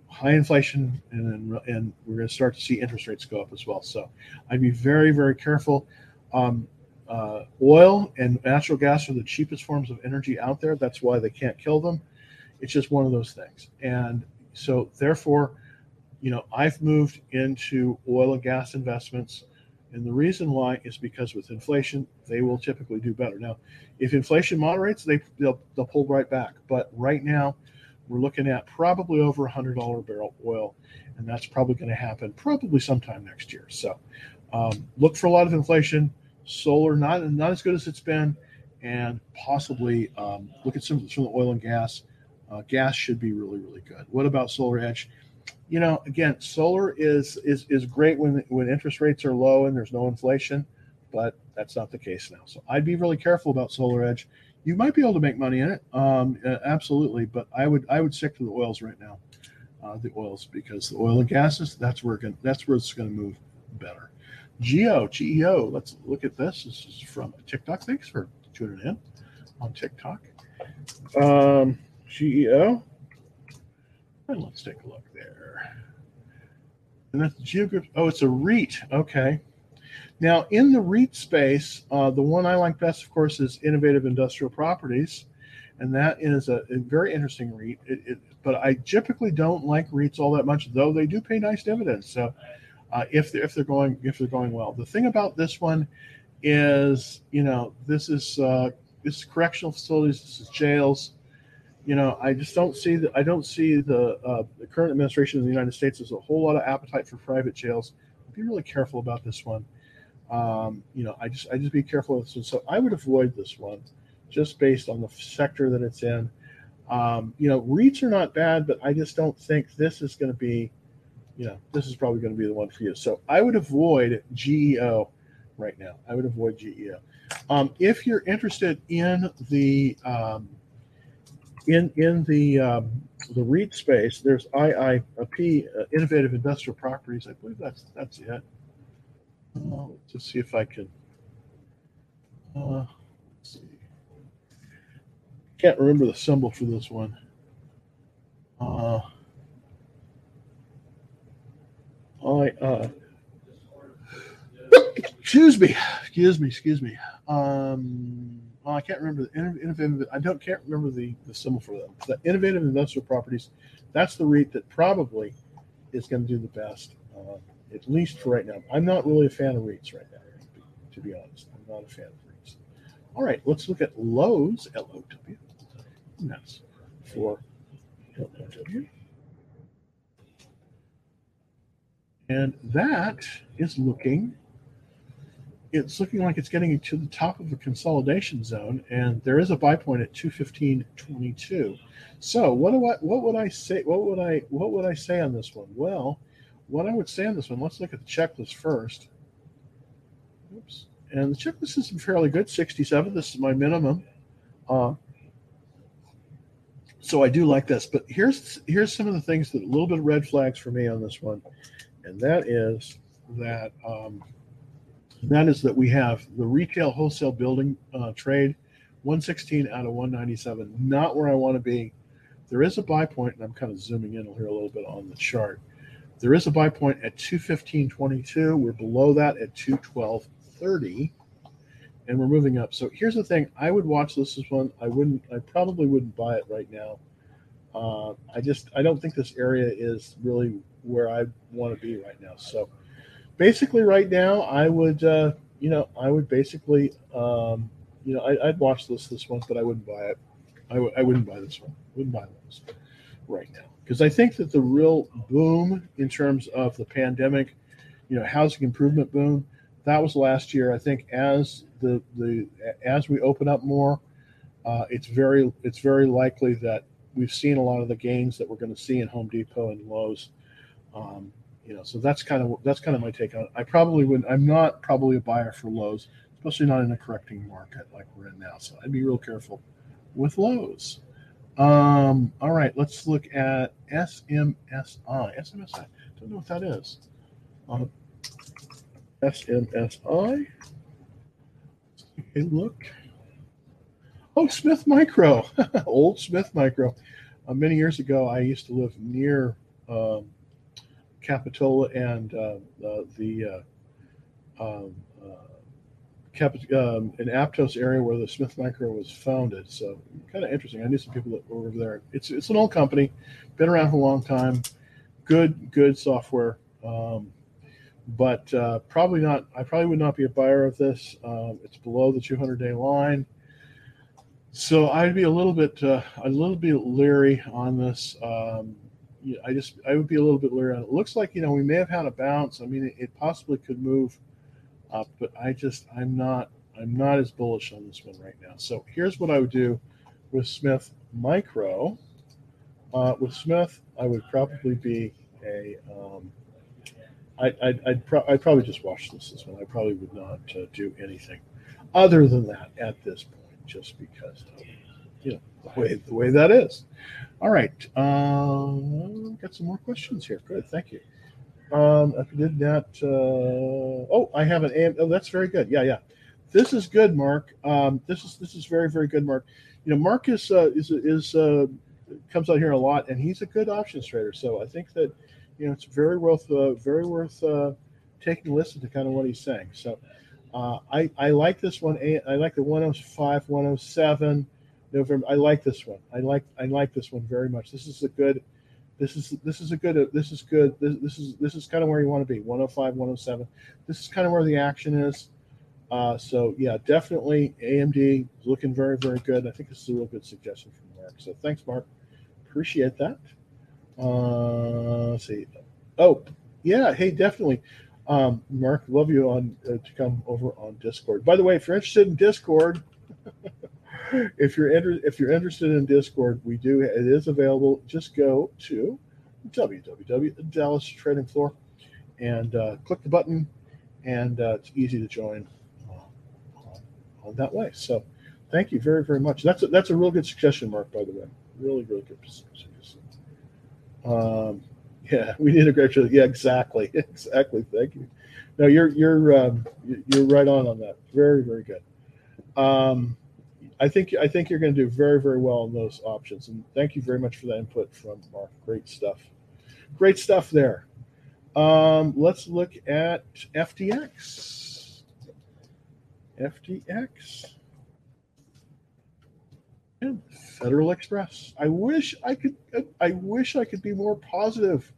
High inflation, and and we're going to start to see interest rates go up as well. So I'd be very, very careful. Um, uh, oil and natural gas are the cheapest forms of energy out there. That's why they can't kill them. It's just one of those things. And so therefore, you know, I've moved into oil and gas investments. And the reason why is because with inflation, they will typically do better. Now, if inflation moderates, they, they'll, they'll pull right back. But right now, we're looking at probably over one hundred dollars a barrel oil, and that's probably going to happen probably sometime next year. So um, look for a lot of inflation. Solar, not, not as good as it's been, and possibly um, look at some, some of the oil and gas. Uh, gas should be really, really good. What about solar edge? You know, again, solar is is is great when when interest rates are low and there's no inflation, but that's not the case now. So I'd be really careful about solar edge. You might be able to make money in it, um, absolutely, but I would I would stick to the oils right now, uh, the oils because the oil and gases that's where gonna, that's where it's going to move better. Geo G E O. Let's look at this. This is from TikTok. Thanks for tuning in on TikTok. Um, G E O. And let's take a look there. And that's Geo Group. Oh, it's a REIT. Okay. Now, in the REIT space, uh, the one I like best, of course, is Innovative Industrial Properties. And that is a, a very interesting REIT. It, it, but I typically don't like REITs all that much, though they do pay nice dividends. So uh, if, they're, if, they're going, if they're going well. The thing about this one is, you know, this is, uh, this is correctional facilities. This is jails. You know, I just don't see the I don't see the, uh, the current administration in the United States. There's a whole lot of appetite for private jails. Be really careful about this one. Um, you know, I just I just be careful with this one. So I would avoid this one, just based on the sector that it's in. Um, you know, REITs are not bad, but I just don't think this is going to be. You know, this is probably going to be the one for you. So I would avoid G E O right now. I would avoid G E O. Um, if you're interested in the um, In in the um, the REIT space, there's I I P, uh, Innovative Industrial Properties. I believe that's that's it. Oh, let's just see if I can. Uh, let's see. Can't remember the symbol for this one. Uh, I uh, excuse me, excuse me, excuse me. Um, well, I can't remember the innovative. I don't can't remember the, the symbol for them. The Innovative Industrial Properties. That's the REIT that probably is going to do the best, uh, at least for right now. I'm not really a fan of REITs right now, to be honest. I'm not a fan of REITs. All right, let's look at Lowe's, L O W. And that's for L O W. And that is looking, it's looking like it's getting to the top of the consolidation zone, and there is a buy point at two fifteen twenty-two. So what do I, what would I say, what would I, what would I say on this one? Well, what I would say on this one, let's look at the checklist first. Oops. And the checklist is fairly good, sixty-seven. This is my minimum. Uh, so I do like this, but here's, here's some of the things that a little bit of red flags for me on this one. And that is that um, that is that we have the retail wholesale building uh, trade, one sixteen out of one ninety-seven, not where I want to be. There is a buy point, and I'm kind of zooming in here a little bit on the chart. There is a buy point at two fifteen twenty-two. We're below that at two twelve thirty, and we're moving up. So here's the thing: I would watch this as one. I wouldn't. I probably wouldn't buy it right now. Uh, I just I don't think this area is really where I want to be right now. So basically right now I would, uh, you know, I would basically, um, you know, I, I'd watch this, this one, but I wouldn't buy it. I, w- I wouldn't buy this one. Wouldn't buy those right now. Because I think that the real boom in terms of the pandemic, you know, housing improvement boom, that was last year. I think as the, the, as we open up more, uh, it's very, it's very likely that we've seen a lot of the gains that we're going to see in Home Depot and Lowe's. Um, you know, so that's kind of that's kind of my take on it. I probably wouldn't. I'm not probably a buyer for Lowe's, especially not in a correcting market like we're in now. So I'd be real careful with Lowe's. Um, all right, let's look at S M S I. S M S I. Don't know what that is. Um, S M S I. Hey, look. Oh, Smith Micro, old Smith Micro. Uh, many years ago, I used to live near. Um, Capitola and uh, uh, the uh, um, uh, Capit- um, in Aptos area where the Smith Micro was founded. So kind of interesting. I knew some people that were over there. It's it's an old company, been around for a long time. Good good software, um, but uh, probably not. I probably would not be a buyer of this. Um, it's below the two hundred day line, so I'd be a little bit uh, a little bit leery on this. Um, I just I would be a little bit leery on it. It looks like, you know, we may have had a bounce. I mean, it, it possibly could move up, but I just I'm not I'm not as bullish on this one right now. So here's what I would do with Smith Micro. Uh, with Smith, I would probably be a um, I, I'd I'd, pro- I'd probably just watch this this one. I probably would not uh, do anything other than that at this point, just because of, you know, the way the way that is. All right, um, got some more questions here. Good, thank you. Um, if you did that, uh, oh, I have an A M D. Oh, that's very good. Yeah, yeah, this is good, Mark. Um, this is this is very very good, Mark. You know, Mark is uh, is is uh, comes out here a lot, and he's a good options trader. So I think that, you know, it's very worth uh, very worth uh, taking a listen to kind of what he's saying. So uh, I I like this one. I like the one oh five, one oh seven. November. I like this one. I like I like this one very much. This is a good. This is this is a good. This is good. This, this is this is kind of where you want to be. one oh five, one oh seven. This is kind of where the action is. Uh, so yeah, definitely A M D is looking very very good. I think this is a real good suggestion from Mark. So thanks, Mark. Appreciate that. Uh, let's see. Oh yeah. Hey, definitely. Um, Mark, love you on uh, to come over on Discord. By the way, if you're interested in Discord. If you're inter- if you're interested in Discord, we do it is available. Just go to w w w dot dallas trading floor and uh, click the button, and uh, it's easy to join on that way. So, thank you very very much. That's a, that's a real good suggestion, Mark. By the way, really really good suggestion. Um, yeah, we need a great show. Yeah, exactly, exactly. Thank you. No, you're you're um, you're right on on that. Very very good. Um, I think I think you're going to do very, very well on those options. And thank you very much for that input from Mark. Great stuff. Great stuff there. Um, let's look at F T X. F T X. And Federal Express. I wish I could. I wish I could be more positive.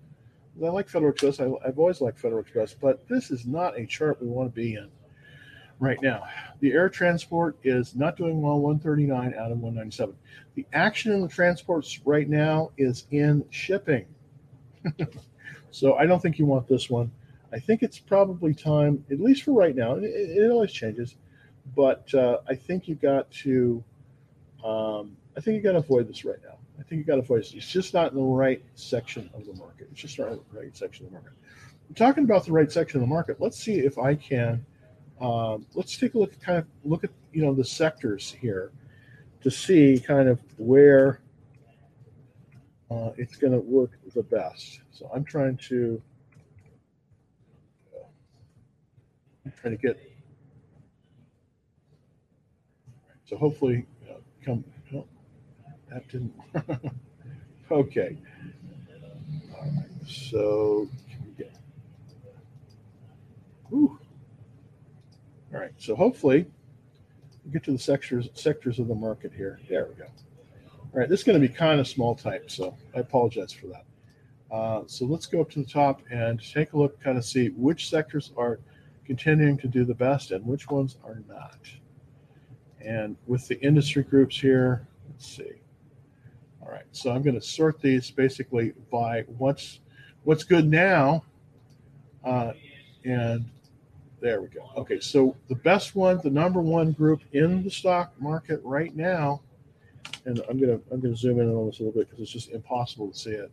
I like Federal Express. I, I've always liked Federal Express, but this is not a chart we want to be in right now. The air transport is not doing well. one thirty-nine out of one ninety-seven. The action in the transports right now is in shipping. So I don't think you want this one. I think it's probably time, at least for right now. It, it always changes, but uh, I think you got to. Um, I think you got to avoid this right now. I think you got to avoid this. It's just not in the right section of the market. It's just not in the right section of the market. I'm talking about the right section of the market. Let's see if I can. Um, let's take a look. Kind of look at you know the sectors here to see kind of where uh, it's going to work the best. So I'm trying to uh, trying to get. So hopefully. Come, no, that didn't work. Okay. All right. So, can we get? Ooh. All right. So, hopefully, we'll get to the sectors sectors of the market here. There we go. All right. This is going to be kind of small type, so I apologize for that. Uh, so, let's go up to the top and take a look, kind of see which sectors are continuing to do the best and which ones are not. And with the industry groups here, let's see. All right, so I'm going to sort these basically by what's what's good now. Uh, and there we go. Okay, so the best one, the number one group in the stock market right now, and I'm going to I'm going to zoom in on this a little bit because it's just impossible to see it.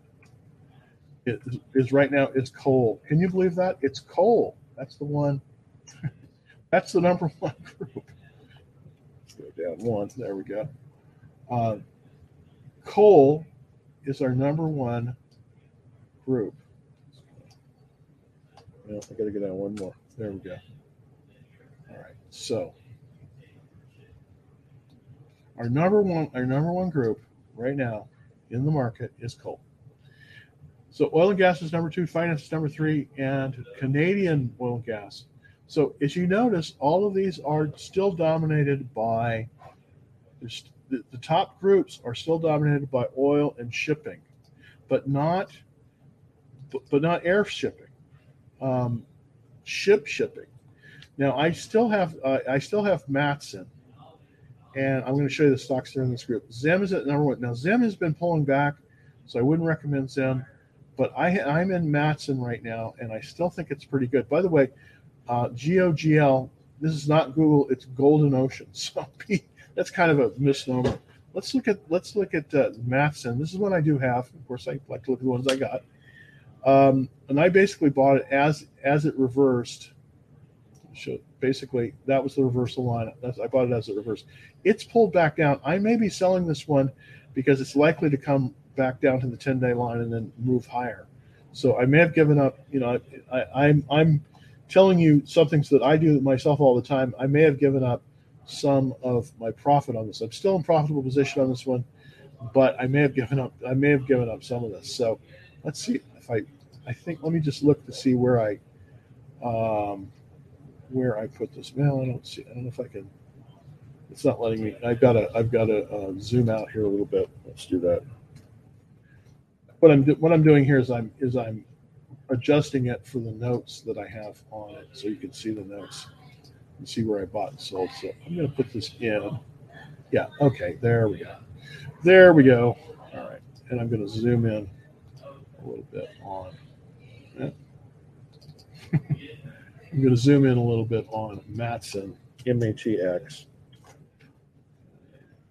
It is, is right now is coal. Can you believe that? It's coal. That's the one. That's the number one group. Go down one. There we go. Uh, coal is our number one group. No, I got to go down one more. There we go. All right. So our number one, our number one group right now in the market is coal. So oil and gas is number two, finance is number three, and Canadian oil and gas. So as you notice, all of these are still dominated by, the, the top groups are still dominated by oil and shipping, but not, but, but not air shipping, um, ship shipping. Now I still have, uh, I still have Matson, and I'm going to show you the stocks that are in this group. Zim is at number one. Now Zim has been pulling back, so I wouldn't recommend Zim, but I, I'm in Matson right now, and I still think it's pretty good. By the way. Uh, G O G L, this is not Google, it's Golden Ocean. So that's kind of a misnomer. Let's look at let's look at uh, Matson. This is one I do have. Of course, I like to look at the ones I got. Um, and I basically bought it as as it reversed. So basically, that was the reversal line. That's, I bought it as it reversed. It's pulled back down. I may be selling this one because it's likely to come back down to the ten-day line and then move higher. So I may have given up. You know, I, I, I'm I'm. telling you some things that I do myself all the time. I may have given up some of my profit on this. I'm still in a profitable position on this one, but I may have given up. I may have given up some of this. So let's see if I. I think let me just look to see where I, um, where I put this. Well, I don't see. I don't know if I can. It's not letting me. I've got to. I've got to uh, zoom out here a little bit. Let's do that. What I'm what I'm doing here is I'm is I'm. adjusting it for the notes that I have on it, so you can see the notes and see where I bought and sold. So I'm going to put this in. Yeah. Okay. There we go. There we go. All right. And I'm going to zoom in a little bit on that. I'm going to zoom in a little bit on Matson, M A T X.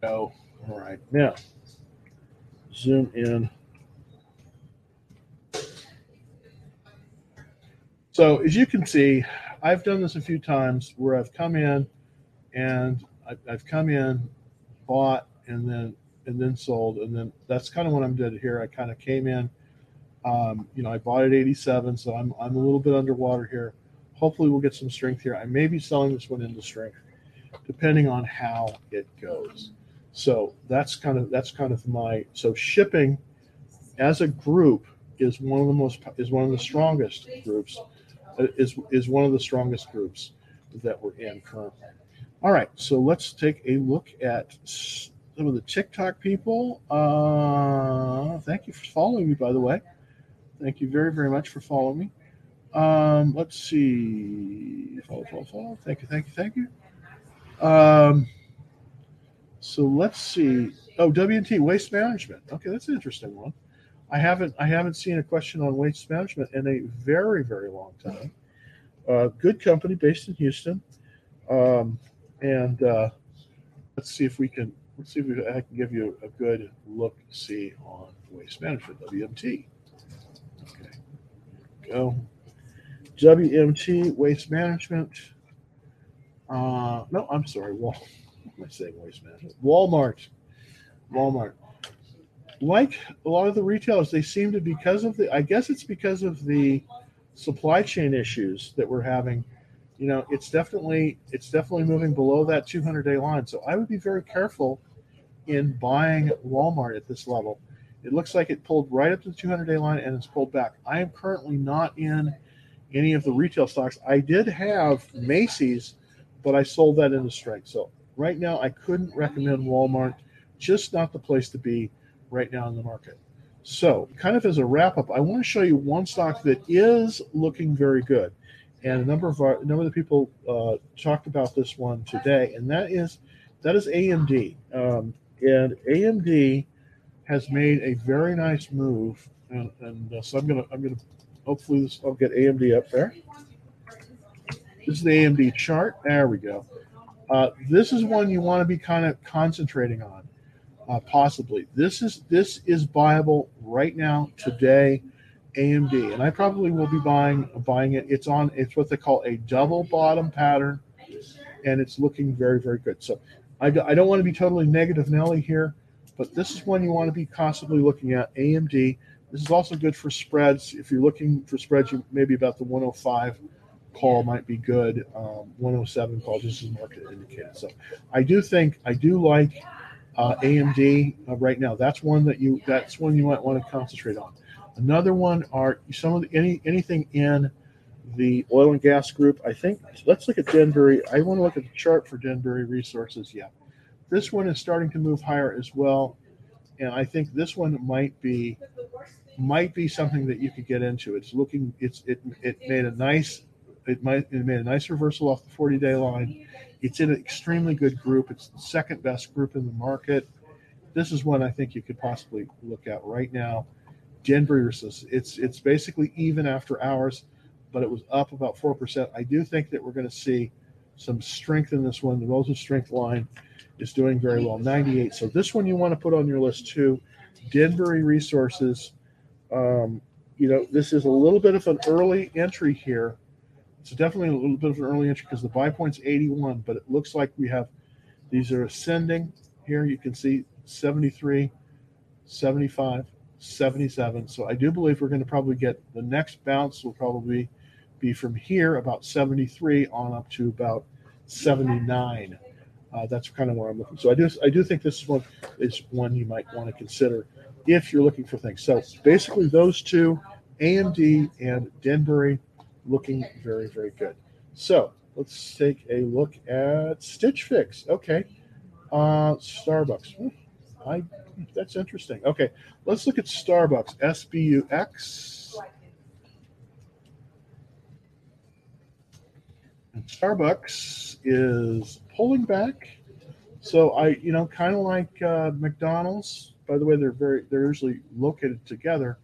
Oh, all right. Now zoom in. So as you can see, I've done this a few times where I've come in and I've, I've come in, bought, and then and then sold. And then that's kind of what I did here. I kind of came in, um, you know, I bought at eighty-seven, so I'm, I'm a little bit underwater here. Hopefully we'll get some strength here. I may be selling this one into strength, depending on how it goes. So that's kind of that's kind of my so shipping as a group is one of the most is one of the strongest groups. Is is one of the strongest groups that we're in currently. All right, so let's take a look at some of the TikTok people. Uh, thank you for following me, by the way. Thank you very, very much for following me. Um, let's see. Follow, follow, follow. Thank you, thank you, thank you. Um, so let's see. Oh, W and T, Waste Management. Okay, that's an interesting one. I haven't I haven't seen a question on Waste Management in a very, very long time. Uh, good company based in Houston. Um, and uh, let's see if we can let's see if we, I can give you a good look see on Waste Management, W M T. Okay. Go. W M T, Waste Management. Uh, no, I'm sorry. Wal- what am I saying? Waste Management. Walmart. Walmart. Like a lot of the retailers, they seem to, because of the, I guess it's because of the supply chain issues that we're having. You know, it's definitely it's definitely moving below that two hundred day line. So I would be very careful in buying Walmart at this level. It looks like it pulled right up to the two hundred day line and it's pulled back. I am currently not in any of the retail stocks. I did have Macy's, but I sold that into strength. So right now I couldn't recommend Walmart. Just not the place to be right now in the market. So kind of as a wrap up, I want to show you one stock that is looking very good. And a number of our, a number of the people uh, talked about this one today, and that is that is A M D. Um, and A M D has made a very nice move, and, and uh, so I'm gonna I'm gonna hopefully this, I'll get A M D up there. This is the A M D chart. There we go. Uh, this is one you want to be kind of concentrating on, uh, possibly. This is this is viable right now today. A M D, and I probably will be buying buying it. It's on. It's what they call a double bottom pattern, and it's looking very, very good. So I, I don't want to be totally negative Nelly here, but this is one you want to be constantly looking at. A M D. This is also good for spreads. If you're looking for spreads, you maybe about the one oh five call might be good. Um, one oh seven call, just as market indicated. So I do think I do like uh, A M D uh, right now. That's one that you that's one you might want to concentrate on. Another one are some of the, any anything in the oil and gas group. I think let's look at Denbury. I want to look at the chart for Denbury Resources. Yeah, this one is starting to move higher as well, and I think this one might be might be something that you could get into. It's looking it's it it made a nice it might it made a nice reversal off the forty day line. It's in an extremely good group. It's the second best group in the market. This is one I think you could possibly look at right now. Denbury, it's it's basically even after hours, but it was up about four percent. I do think that we're going to see some strength in this one. The relative strength line is doing very well, ninety-eight. So this one you want to put on your list too, Denbury Resources. Um, you know, this is a little bit of an early entry here. It's definitely a little bit of an early entry because the buy point's eighty-one, but it looks like we have, these are ascending here. You can see seventy-three, seventy-five, seventy-seven. So I do believe we're going to probably get the next bounce will probably be from here about seventy-three on up to about seventy-nine. Uh, that's kind of where I'm looking. So I do I do think this is one is one you might want to consider if you're looking for things. So basically those two, A M D and Denbury, looking very, very good. So let's take a look at Stitch Fix. Okay, uh, Starbucks. I That's interesting. Okay, let's look at Starbucks, S B U X. And Starbucks is pulling back. So I, you know, kind of like uh, McDonald's. By the way, they're very, they're usually located together.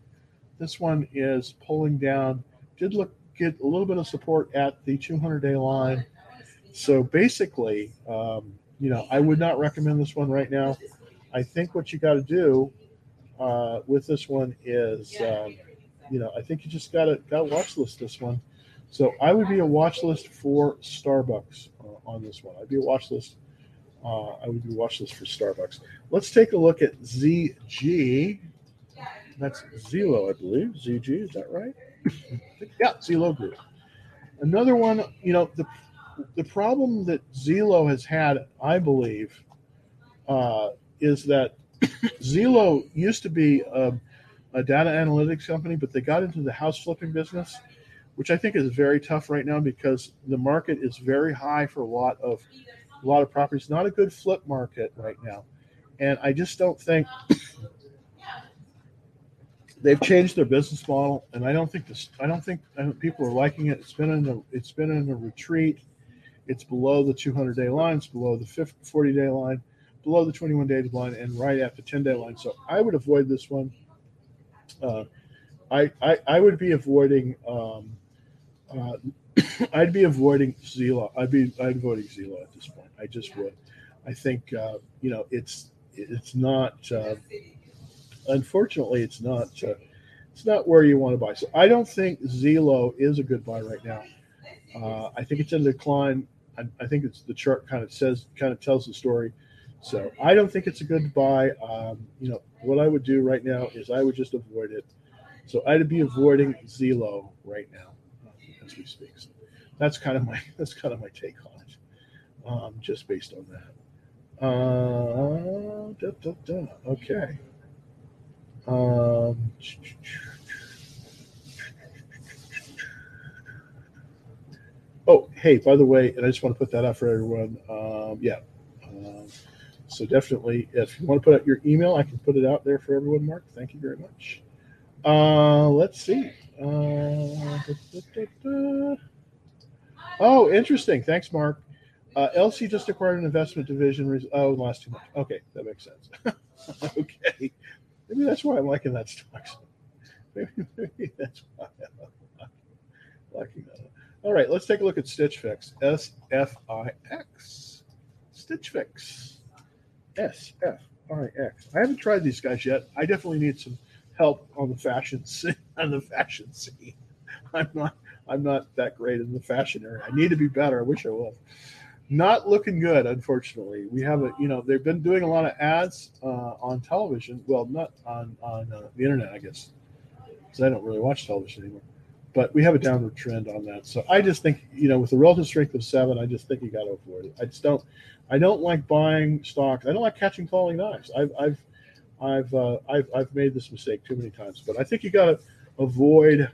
This one is pulling down. Did look get a little bit of support at the two hundred day line. So basically, um, you know, I would not recommend this one right now. I think what you got to do uh, with this one is, um, you know, I think you just got to got to watch list this one. So I would be a watch list for Starbucks uh, on this one. I'd be a watch list. Uh, I would be a watch list for Starbucks. Let's take a look at Z G. That's Zillow, I believe. Z G, is that right? Yeah, Zillow Group. Another one, you know, the the problem that Zillow has had, I believe, uh, is that Zillow used to be a, a data analytics company, but they got into the house flipping business, which I think is very tough right now because the market is very high for a lot of a lot of properties. Not a good flip market right now, And I just don't think they've changed their business model, and I don't think this. I don't think I don't, people are liking it. It's been in a. It's been in a retreat. It's below the two hundred day line. It's below the forty day line, below the twenty-one day line, and right at the ten day line. So I would avoid this one. Uh, I, I I would be avoiding. Um, uh, I'd be avoiding Zillow. I'd be I'd avoiding Zillow at this point. I just would. I think uh, you know it's it's not. Uh, unfortunately, it's not. Uh, it's not where you want to buy. So I don't think Zillow is a good buy right now. Uh, I think it's in decline. I, I think it's the chart kind of says kind of tells the story. So I don't think it's a good buy. Um, you know what I would do right now is I would just avoid it. So I'd be avoiding Zillow right now as we speak. So that's kind of my that's kind of my take on it. Um, just based on that. Uh, da, da, da. Okay. Um, oh, hey, by the way, and I just want to put that out for everyone. Um, yeah. Um, so definitely, if you want to put out your email, I can put it out there for everyone, Mark. Thank you very much. Uh, let's see. Uh, da, da, da, da. Oh, interesting. Thanks, Mark. Uh, L C just acquired an investment division. Oh, last two months. Okay, that makes sense. Okay, maybe that's why I'm liking that stock. Maybe, maybe that's why I'm liking that. All right, let's take a look at Stitch Fix. S F I X. Stitch Fix. S F I X. I haven't tried these guys yet. I definitely need some help on the fashion scene. On the fashion scene, I'm not. I'm not that great in the fashion area. I need to be better. I wish I was. Not looking good, unfortunately. We have a, you know, they've been doing a lot of ads uh, on television. Well, not on on uh, the internet, I guess, because I don't really watch television anymore. But we have a downward trend on that. So I just think, you know, with the relative strength of seven, I just think you got to avoid it. I just don't. I don't like buying stocks. I don't like catching falling knives. I've I've I've uh, I've I've made this mistake too many times. But I think you got to avoid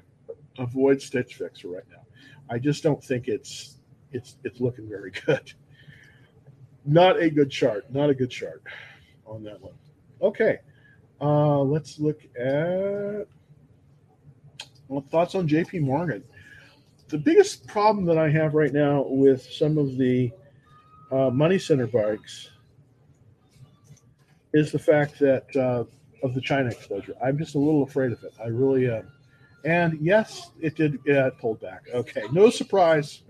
avoid Stitch Fix right now. I just don't think it's. It's it's looking very good. Not a good chart. Not a good chart on that one. Okay. Uh, let's look at well, thoughts on J P Morgan. The biggest problem that I have right now with some of the uh, money center bikes is the fact that uh, of the China exposure. I'm just a little afraid of it. I really am. And, yes, it did yeah, it pulled back. Okay. No surprise.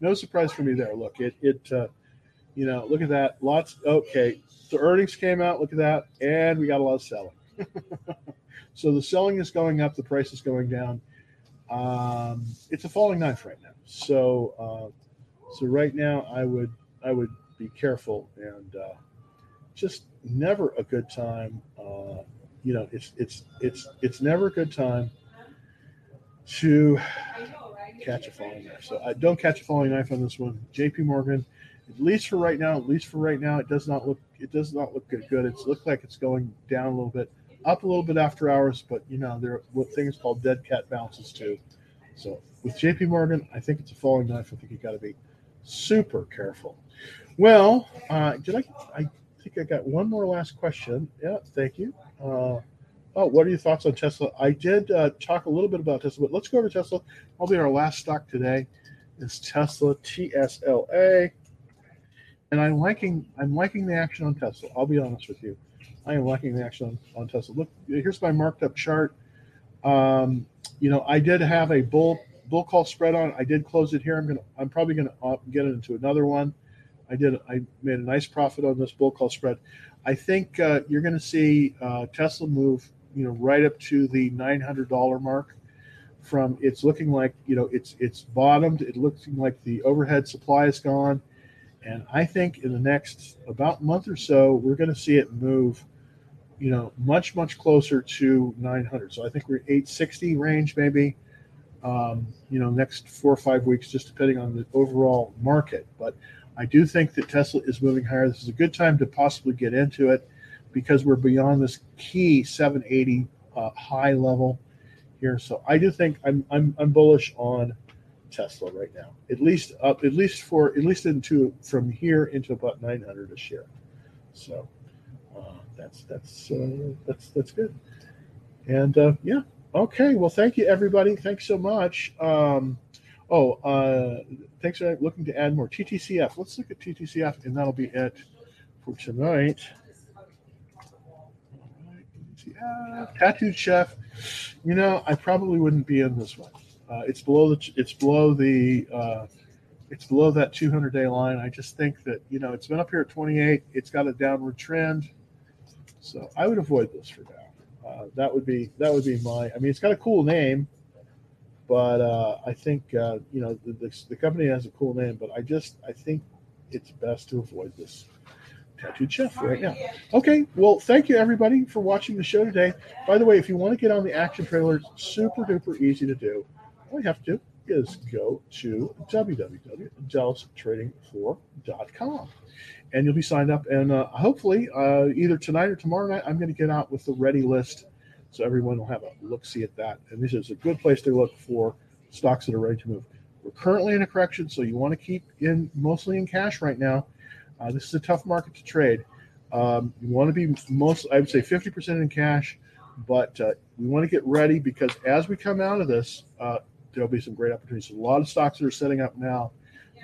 No surprise for me there. Look, it, it, uh, you know, look at that. Lots. Okay. The earnings came out. Look at that. And we got a lot of selling. So the selling is going up. The price is going down. Um, it's a falling knife right now. So, uh, so right now I would, I would be careful and, uh, just never a good time. Uh, you know, it's, it's, it's, it's never a good time to catch a falling knife. So I don't catch a falling knife on this one. J P Morgan, at least for right now, at least for right now, it does not look it does not look good. good. It's looked like it's going down a little bit, up a little bit after hours, but you know, there are what things called dead cat bounces too. So with J P Morgan, I think it's a falling knife. I think you got to be super careful. Well, uh, did I I think I got one more last question. Yeah, thank you. Uh Oh, what are your thoughts on Tesla? I did uh, talk a little bit about Tesla, but let's go over Tesla. I'll be our last stock today is Tesla, T S L A. And I'm liking I'm liking the action on Tesla. I'll be honest with you. I am liking the action on, on Tesla. Look, here's my marked up chart. Um, you know, I did have a bull bull call spread on. I did close it here. I'm gonna I'm probably gonna get into another one. I did I made a nice profit on this bull call spread. I think uh, you're gonna see uh, Tesla move, you know, right up to the nine hundred dollar mark. From it's looking like, you know, it's it's bottomed. It looks like the overhead supply is gone, and I think in the next about month or so, we're going to see it move, you know, much much closer to nine hundred. So I think we're eight sixty range maybe, um, you know, next four or five weeks, just depending on the overall market. But I do think that Tesla is moving higher. This is a good time to possibly get into it, because we're beyond this key seven eighty uh, high level here. So I do think I'm, I'm I'm bullish on Tesla right now, at least up, at least for at least into from here into about nine hundred a share. So uh, that's that's uh, that's that's good. And uh, yeah, okay. Well, thank you, everybody. Thanks so much. Um, oh, uh, thanks for looking to add more T T C F. Let's look at T T C F, and that'll be it for tonight. Yeah, Tattooed Chef. You know, I probably wouldn't be in this one. Uh, it's below the. It's below the. Uh, it's below that two hundred day line. I just think that, you know, it's been up here at twenty-eight. It's got a downward trend, so I would avoid this for now. Uh, that would be that would be my. I mean, it's got a cool name, but uh, I think uh, you know the, the the company has a cool name, but I just I think it's best to avoid this. Tattooed Chef right now. Okay, well, thank you, everybody, for watching the show today. By the way, if you want to get on the Action Trade Alerts, super duper easy to do. All you have to do is go to w w w dot dallas trading four dot com, and you'll be signed up. And uh, hopefully, uh, either tonight or tomorrow night, I'm going to get out with the ready list, so everyone will have a look-see at that. And this is a good place to look for stocks that are ready to move. We're currently in a correction, so you want to keep in mostly in cash right now. Uh, this is a tough market to trade. Um, you want to be most, I would say, fifty percent in cash, but uh, we want to get ready, because as we come out of this, uh, there'll be some great opportunities. A lot of stocks that are setting up now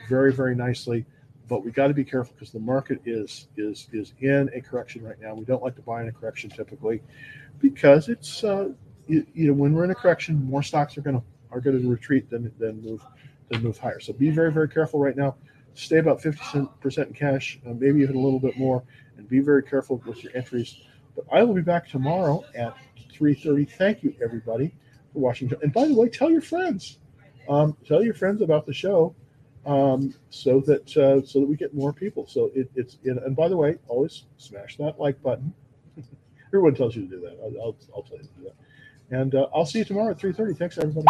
very, very nicely, but we got to be careful because the market is is is in a correction right now. We don't like to buy in a correction typically, because it's uh, you, you know, when we're in a correction, more stocks are going to are going to retreat than than move than move higher. So be very, very careful right now. Stay about fifty percent in cash, uh, maybe even a little bit more, and be very careful with your entries. But I will be back tomorrow at three thirty. Thank you, everybody, for watching. And by the way, tell your friends. Um, tell your friends about the show, um, so that uh, so that we get more people. So it, it's it, and by the way, always smash that like button. Everyone tells you to do that. I'll, I'll, I'll tell you to do that. And uh, I'll see you tomorrow at three thirty. Thanks, everybody.